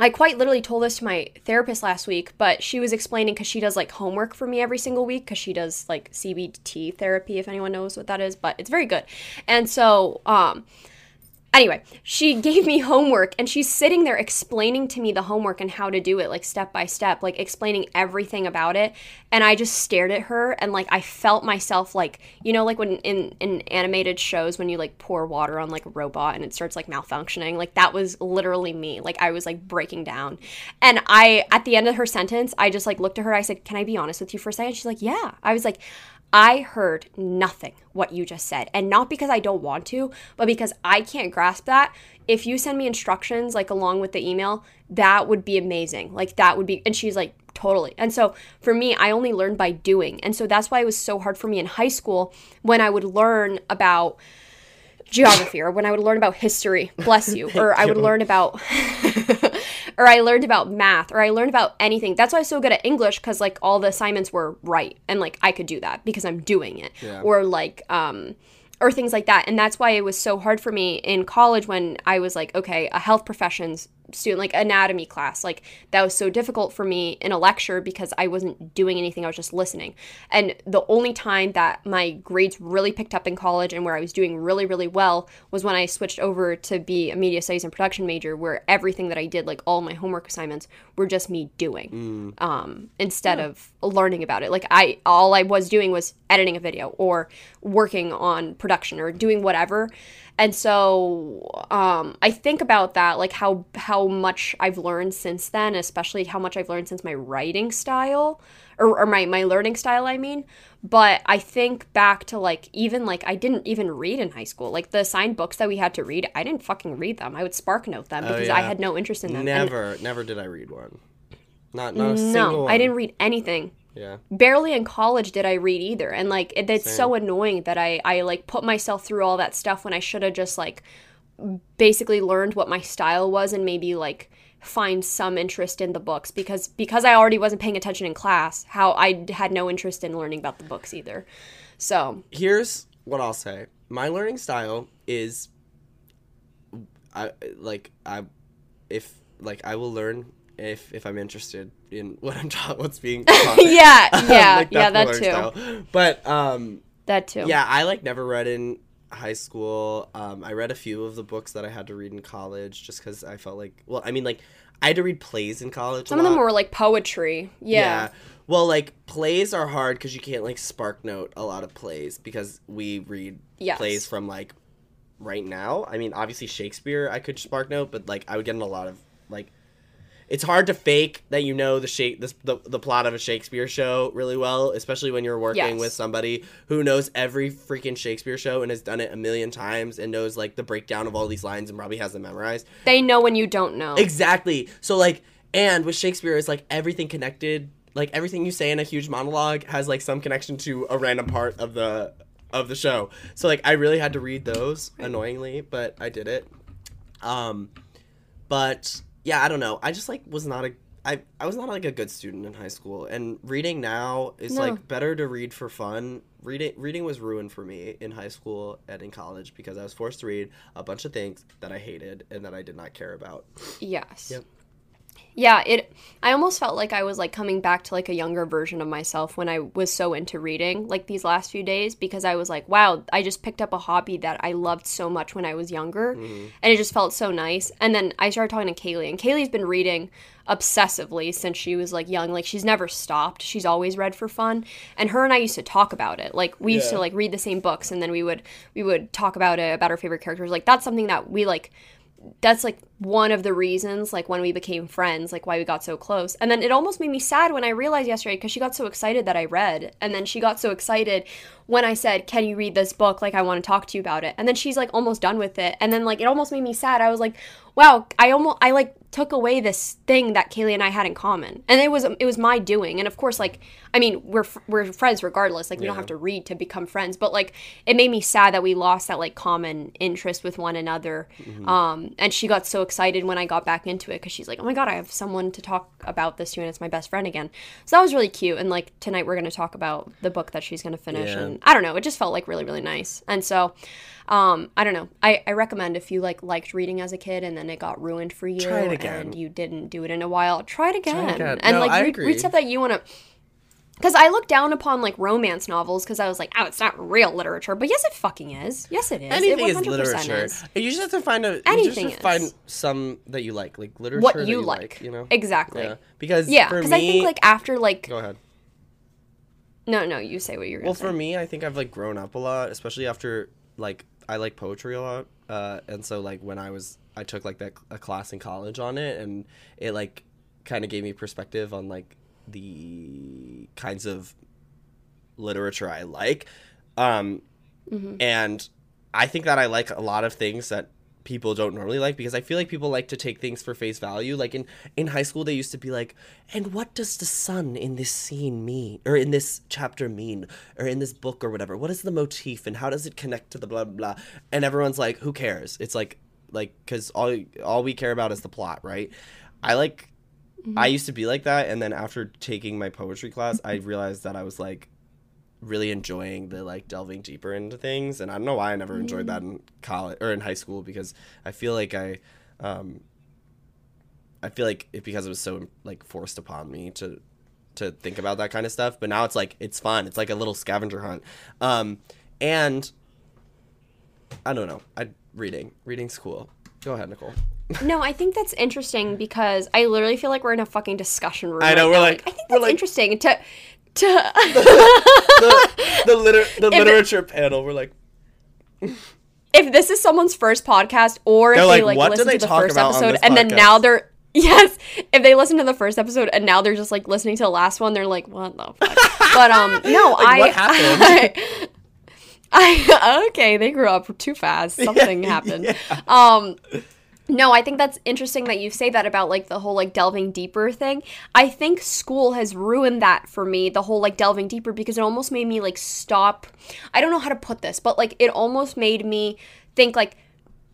I quite literally told this to my therapist last week, but she was explaining, because she does, like, homework for me every single week, because she does, like, CBT therapy, if anyone knows what that is, but it's very good. And so, anyway, she gave me homework, and she's sitting there explaining to me the homework and how to do it, like, step by step, like, explaining everything about it, and I just stared at her, and, like, I felt myself, like, you know, like, when in animated shows, when you, like, pour water on, like, a robot, and it starts, like, malfunctioning, like, that was literally me, like, I was, like, breaking down, and at the end of her sentence, I just, like, looked at her, I said, "Can I be honest with you for a second?" She's like, "Yeah." I was like, I heard nothing what you just said, and not because I don't want to, but because I can't grasp that. If you send me instructions, like, along with the email, that would be amazing. Like, that would be, and she's like, totally. And so for me, I only learned by doing, and so that's why it was so hard for me in high school when I would learn about geography, or when I would learn about history, bless you, or I would learn about... or I learned about math, or I learned about anything. That's why I was so good at English, because, like, all the assignments were right. And, like, I could do that because I'm doing it. Yeah. Or, like, or things like that. And that's why it was so hard for me in college when I was, like, okay, a health professions student, like, anatomy class. Like, that was so difficult for me in a lecture because I wasn't doing anything. I was just listening. And the only time that my grades really picked up in college and where I was doing really, really well was when I switched over to be a media studies and production major, where everything that I did, like, all my homework assignments were just me doing instead of learning about it. Like, all I was doing was editing a video or working on production or doing whatever. And so I think about that, like how much I've learned since then, especially how much I've learned since my writing style or my learning style, I mean. But I think back to like even like I didn't even read in high school. Like the assigned books that we had to read, I didn't fucking read them. I would spark note them because I had no interest in them. Never did I read one. Not a single one. I didn't read anything. Yeah. Barely in college did I read either. And, like, it's so annoying that I, like, put myself through all that stuff when I should have just, like, basically learned what my style was and maybe, like, find some interest in the books. Because I already wasn't paying attention in class, how I had no interest in learning about the books either. So. Here's what I'll say. My learning style is, I will learn if I'm interested in what I'm taught, what's being taught. That too. Style. But that too. Yeah, I like never read in high school. I read a few of the books that I had to read in college just because I felt like, well, I mean, like I had to read plays in college. Some of them were like poetry. Yeah. Well, like plays are hard because you can't like spark note a lot of plays because we read plays from like right now. I mean, obviously Shakespeare I could spark note, but like I would get in a lot of like. It's hard to fake that you know the plot of a Shakespeare show really well, especially when you're working with somebody who knows every freaking Shakespeare show and has done it a million times and knows, like, the breakdown of all these lines and probably has them memorized. They know when you don't know. Exactly. So, like, and with Shakespeare, it's, like, everything connected. Like, everything you say in a huge monologue has, like, some connection to a random part of the show. So, like, I really had to read those, annoyingly, but I did it. But... yeah, I don't know. I just, like, was not, like, a good student in high school. And reading now is, like, better to read for fun. Reading was ruined for me in high school and in college because I was forced to read a bunch of things that I hated and that I did not care about. Yes. Yep. Yeah, I almost felt like I was, like, coming back to, like, a younger version of myself when I was so into reading, like, these last few days because I was like, wow, I just picked up a hobby that I loved so much when I was younger, and it just felt so nice. And then I started talking to Kaylee, and Kaylee's been reading obsessively since she was, like, young. Like, she's never stopped. She's always read for fun. And her and I used to talk about it. Like, we used to, like, read the same books, and then we would talk about it, about our favorite characters. Like, that's something that we, like... that's, like, one of the reasons, like, when we became friends, like, why we got so close. And then it almost made me sad when I realized yesterday because she got so excited that I read. And then she got so excited when I said, can you read this book? Like, I want to talk to you about it. And then she's, like, almost done with it. And then, like, it almost made me sad. I was like, wow, I like, took away this thing that Kaylee and I had in common. And it was my doing. And, of course, like, I mean, we're friends regardless. Like, we don't have to read to become friends. But, like, it made me sad that we lost that, like, common interest with one another. And she got so excited when I got back into it because she's like, oh, my God, I have someone to talk about this to, and it's my best friend again. So that was really cute. And, like, tonight we're going to talk about the book that she's going to finish. Yeah. And I don't know. It just felt, like, really, really nice. And so... I don't know. I recommend if you liked reading as a kid and then it got ruined for you and you didn't do it in a while, try it again. And no, like read stuff that you want to. Because I look down upon like romance novels because I was like, oh, it's not real literature, but yes, it fucking is. Yes, it is. Anything it 100% is literature. You just have to find find some that you like, literature. What you like, you know? Exactly. Yeah. Because because I think like after like. Go ahead. No, you say what you're gonna say. Well, for me, I think I've like grown up a lot, especially after like. I like poetry a lot, and so, like, when I took, like, a class in college on it, and it, like, kind of gave me perspective on, like, the kinds of literature I like, and I think that I like a lot of things that people don't normally like, because I feel like people like to take things for face value. Like, in high school, they used to be like, and what does the sun in this scene mean, or in this chapter mean, or in this book, or whatever? What is the motif, and how does it connect to the blah, blah, blah? And everyone's like, who cares? It's like, because all we care about is the plot, right? I used to be like that, and then after taking my poetry class, I realized that I was, like, really enjoying the like delving deeper into things, and I don't know why I never enjoyed that in college or in high school, because I feel like I feel like because it was so like forced upon me to think about that kind of stuff. But now it's like it's fun. It's like a little scavenger hunt, and I don't know. Reading's cool. Go ahead, Nicole. No, I think that's interesting because I literally feel like we're in a fucking discussion room. I know we're like I think that's interesting to. the literature panel, we're like... if this is someone's first podcast, or they're if they like listen to the first episode and podcast? Then now they're yes, if they listen to the first episode and now they're just like listening to the last one, they're like, what the fuck? But no, like, what happened? I okay, they grew up too fast. Something happened. Yeah. No, I think that's interesting that you say that about, like, the whole, like, delving deeper thing. I think school has ruined that for me, the whole, like, delving deeper, because it almost made me, like, stop. I don't know how to put this, but, like, it almost made me think, like,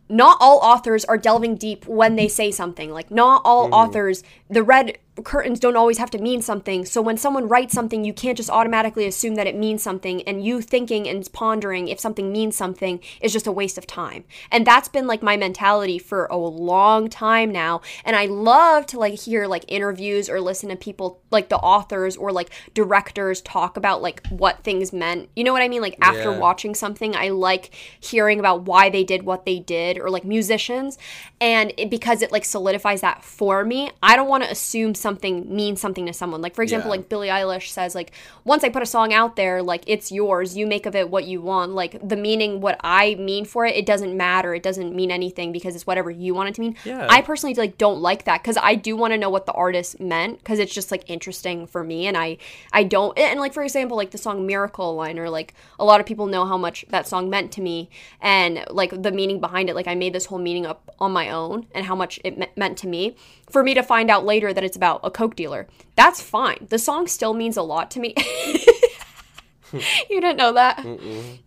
not all authors are delving deep when they say something. Like, not all authors, the red curtains don't always have to mean something. So when someone writes something, you can't just automatically assume that it means something. And you thinking and pondering if something means something is just a waste of time. And that's been, like, my mentality for a long time now. And I love to, like, hear, like, interviews or listen to people, like, the authors or, like, directors talk about, like, what things meant. You know what I mean? Like, after watching something, I like hearing about why they did what they did, or, like, musicians. And it, because it, like, solidifies that for me. I don't want to assume something means something to someone. Like, for example, like Billie Eilish says, like, once I put a song out there, like, it's yours, you make of it what you want. Like, the meaning, what I mean for it, it doesn't matter. It doesn't mean anything because it's whatever you want it to mean. Yeah. I personally, like, don't like that, because I do want to know what the artist meant, because it's just, like, interesting for me. And I don't, and, like, for example, like the song Miracle Liner, like, a lot of people know how much that song meant to me and, like, the meaning behind it. Like, I made this whole meaning up on my own and how much it meant to me, for me to find out later that it's about a coke dealer. That's fine. The song still means a lot to me. You didn't know that? Mm-mm.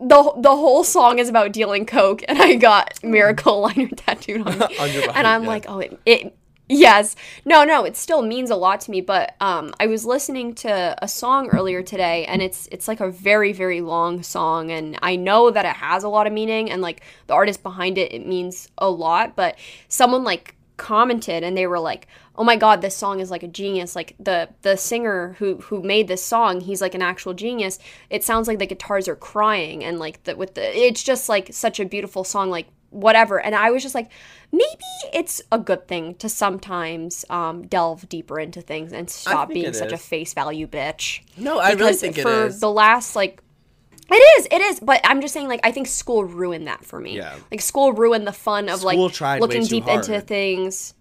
The whole song is about dealing coke, and I got Miracle Liner tattooed on me. On your body, and I'm like, oh, it yes. No, it still means a lot to me. But I was listening to a song earlier today, and it's like a very, very long song, and I know that it has a lot of meaning, and, like, the artist behind it, it means a lot. But someone, like, commented, and they were like, oh my god, this song is, like, a genius. Like, the singer who made this song, he's, like, an actual genius. It sounds like the guitars are crying, and, like, it's just, like, such a beautiful song, like, whatever. And I was just like, maybe it's a good thing to sometimes delve deeper into things and stop being such a face value bitch. No, I really think it is. For the last, like, It is, but I'm just saying, like, I think school ruined that for me. Yeah. Like, school ruined the fun of, like, looking deep into things.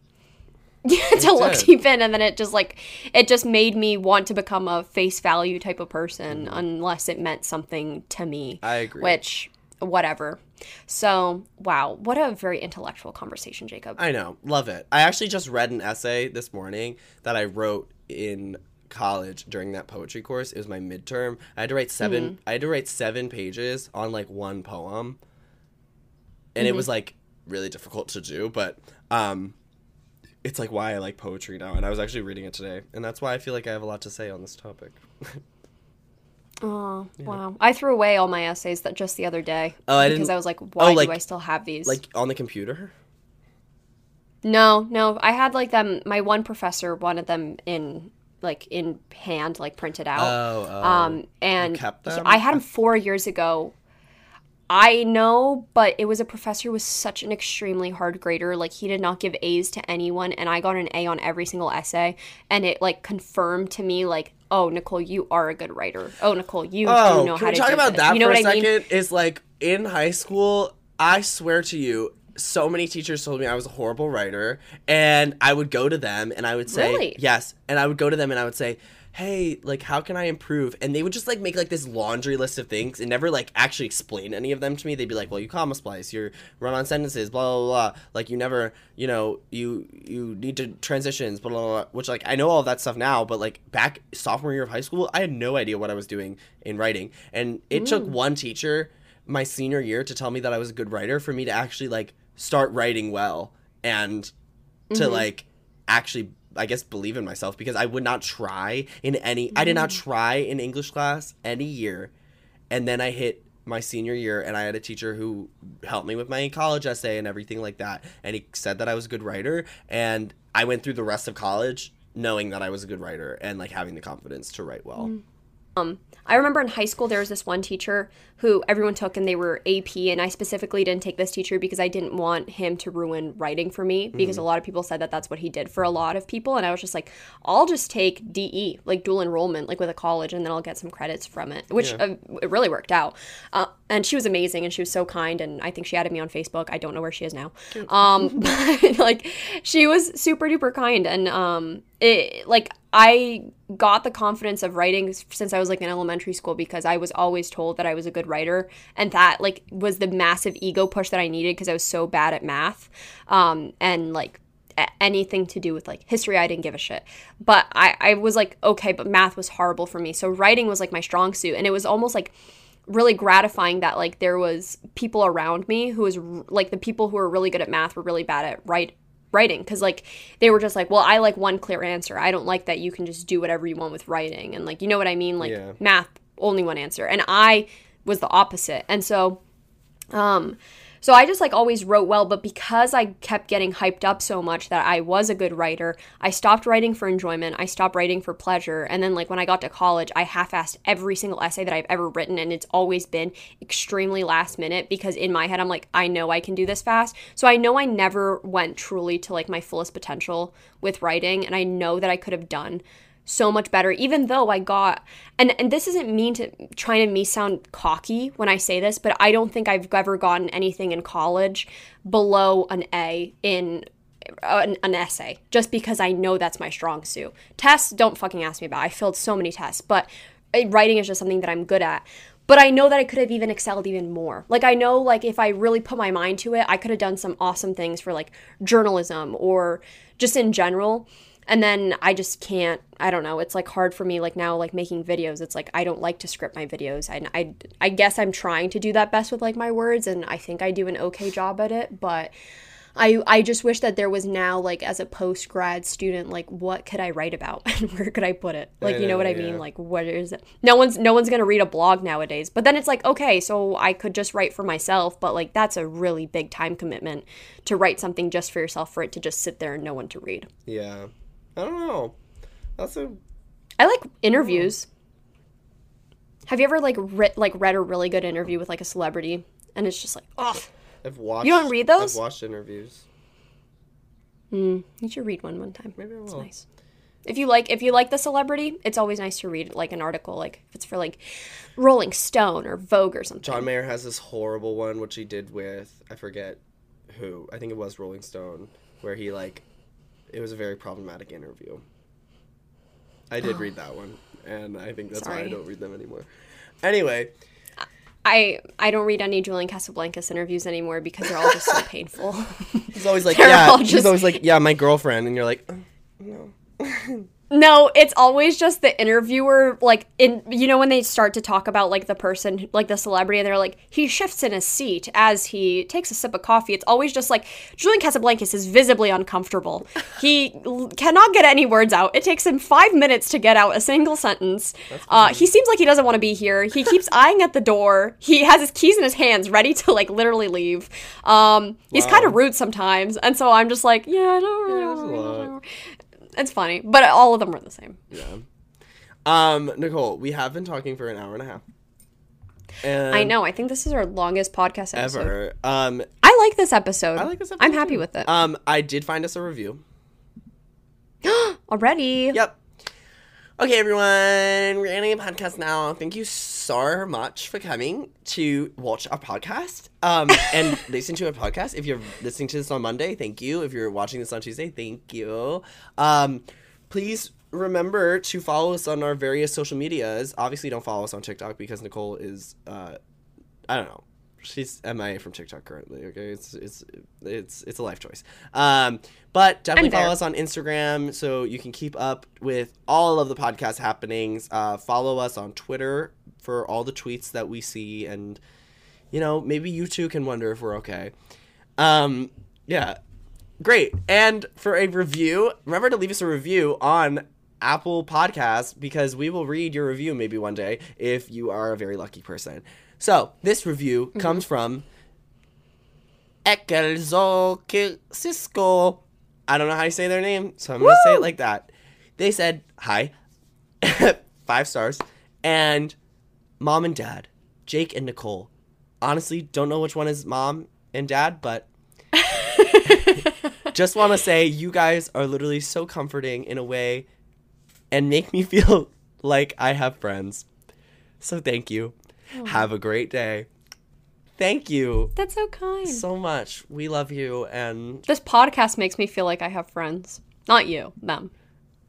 To look deep in, and then it just made me want to become a face value type of person unless it meant something to me. I agree. Which, whatever. So, wow, what a very intellectual conversation, Jacob. I know. Love it. I actually just read an essay this morning that I wrote in college during that poetry course. It was my midterm. I had to write seven pages on, like, one poem, and it was, like, really difficult to do, but it's, like, why I like poetry now. And I was actually reading it today, and that's why I feel like I have a lot to say on this topic. Oh yeah. Wow, I threw away all my essays that just the other day. Oh, I didn't, because I was like, why do I still have these, like, on the computer? No, I had, like, them. My one professor wanted them in hand, like, printed out. Oh. And kept them? I had them 4 years ago. I know, but it was a professor who was such an extremely hard grader. Like, he did not give A's to anyone, and I got an A on every single essay, and it, like, confirmed to me, like, oh, Nicole, you are a good writer. Oh, Nicole, you do know how to do this. Can we talk about that for a second? Is, like, in high school, I swear to you, so many teachers told me I was a horrible writer, and I would go to them and I would say, really? Yes, and I would go to them and I would say, hey, like, how can I improve? And they would just, like, make, like, this laundry list of things and never, like, actually explain any of them to me. They'd be like, well, you comma splice, you run on sentences, blah, blah, blah. Like, you never, you know, you need to transitions, blah, blah, blah. Which, like, I know all that stuff now, but, like, back sophomore year of high school, I had no idea what I was doing in writing. And it took one teacher my senior year to tell me that I was a good writer for me to actually, like, start writing well and to like actually, I guess, believe in myself, because I would not try in any I did not try in English class any year. And then I hit my senior year, and I had a teacher who helped me with my college essay and everything like that, and he said that I was a good writer, and I went through the rest of college knowing that I was a good writer and, like, having the confidence to write well. I remember in high school, there was this one teacher who everyone took and they were AP, and I specifically didn't take this teacher because I didn't want him to ruin writing for me, because a lot of people said that that's what he did for a lot of people, and I was just like, I'll just take DE, like dual enrollment, like with a college, and then I'll get some credits from it, which it really worked out. And she was amazing, and she was so kind, and I think she added me on Facebook. I don't know where she is now. But, like, she was super duper kind, and I got the confidence of writing since I was, like, in elementary school, because I was always told that I was a good writer, and that, like, was the massive ego push that I needed because I was so bad at math, and, like, anything to do with, like, history, I didn't give a shit. But I was, like, okay, but math was horrible for me, so writing was, like, my strong suit, and it was almost, like, really gratifying that, like, there was people around me who was, like, the people who were really good at math were really bad at writing, because, like, they were just like, well, I like one clear answer, I don't like that you can just do whatever you want with writing, and, like, you know what I mean, like, math, only one answer, and I was the opposite, and so I just, like, always wrote well, but because I kept getting hyped up so much that I was a good writer, I stopped writing for enjoyment, I stopped writing for pleasure, and then, like, when I got to college, I half-assed every single essay that I've ever written, and it's always been extremely last minute, because in my head, I'm like, I know I can do this fast, so I know I never went truly to, like, my fullest potential with writing, and I know that I could have done so much better, even though I got, and this isn't mean to trying to me sound cocky when I say this, but I don't think I've ever gotten anything in college below an A in an essay, just because I know that's my strong suit. Tests, don't fucking ask me about. I failed so many tests, but writing is just something that I'm good at. But I know that I could have even excelled even more. Like, I know, like, if I really put my mind to it, I could have done some awesome things for, like, journalism or just in general. And then I just can't, I don't know, it's, like, hard for me, like, now, like, making videos, it's, like, I don't like to script my videos, and I guess I'm trying to do that best with, like, my words, and I think I do an okay job at it, but I just wish that there was now, like, as a post-grad student, like, what could I write about, and where could I put it, like, you know what I mean, like, what is it, no one's gonna read a blog nowadays, but then it's, like, okay, so I could just write for myself, but, like, that's a really big time commitment to write something just for yourself, for it to just sit there and no one to read. Yeah. I don't know. Also, I like interviews. Have you ever, like, read a really good interview with, like, a celebrity, and it's just like, oh, you don't read those? I've watched interviews. You should read one time. Maybe I will. It's nice. If you like the celebrity, it's always nice to read, like, an article, like, if it's for, like, Rolling Stone or Vogue or something. John Mayer has this horrible one, which he did with, I forget who. I think it was Rolling Stone, where he, like, it was a very problematic interview. I did read that one, and I think that's why I don't read them anymore. Anyway. I don't read any Julian Casablancas interviews anymore because they're all just so painful. He's always like, my girlfriend, and you're like, oh, no. No, it's always just the interviewer, like, when they start to talk about, like, the person, like, the celebrity, and they're like, he shifts in his seat as he takes a sip of coffee. It's always just like, Julian Casablancas is visibly uncomfortable. He cannot get any words out. It takes him 5 minutes to get out a single sentence. He seems like he doesn't want to be here. He keeps eyeing at the door. He has his keys in his hands ready to, like, literally leave. He's kind of rude sometimes, and so I'm just like, I don't really want to. It's funny, but all of them were the same. Yeah. Nicole, we have been talking for an hour and a half. And I know. I think this is our longest podcast episode. Ever. I like this episode. I'm happy with it. I did find us a review. Already? Yep. Okay, everyone. We're ending the podcast now. Thank you so much for coming to watch our podcast and listen to our podcast. If you're listening to this on Monday, thank you. If you're watching this on Tuesday, thank you. Please remember to follow us on our various social medias. Obviously, don't follow us on TikTok because Nicole is, I don't know. She's MIA from TikTok currently, okay? It's a life choice. But definitely follow us on Instagram so you can keep up with all of the podcast happenings. Follow us on Twitter for all the tweets that we see. And, maybe you too can wonder if we're okay. Yeah. Great. And for a review, remember to leave us a review on Apple Podcasts because we will read your review maybe one day if you are a very lucky person. So, this review comes from Ekelzol. I don't know how you say their name, so I'm going to say it like that. They said, hi, 5 stars, And mom and dad, Jake and Nicole. Honestly, don't know which one is mom and dad, but just want to say you guys are literally so comforting in a way and make me feel like I have friends. So thank you. Oh. Have a great day. Thank you. That's so kind. So much. We love you. And this podcast makes me feel like I have friends. Not you, them.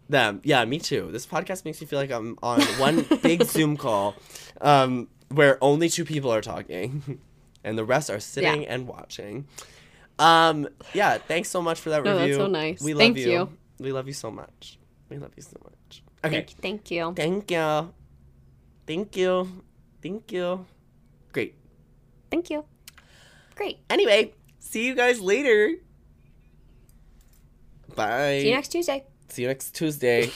Them. Yeah, me too. This podcast makes me feel like I'm on one big Zoom call where only two people are talking and the rest are sitting and watching. Yeah, thanks so much for that review. That's so nice. We love you. We love you so much. We love you so much. Okay. Thank you. Thank you. Thank you. Thank you. Great. Thank you. Great. Anyway, see you guys later. Bye. See you next Tuesday.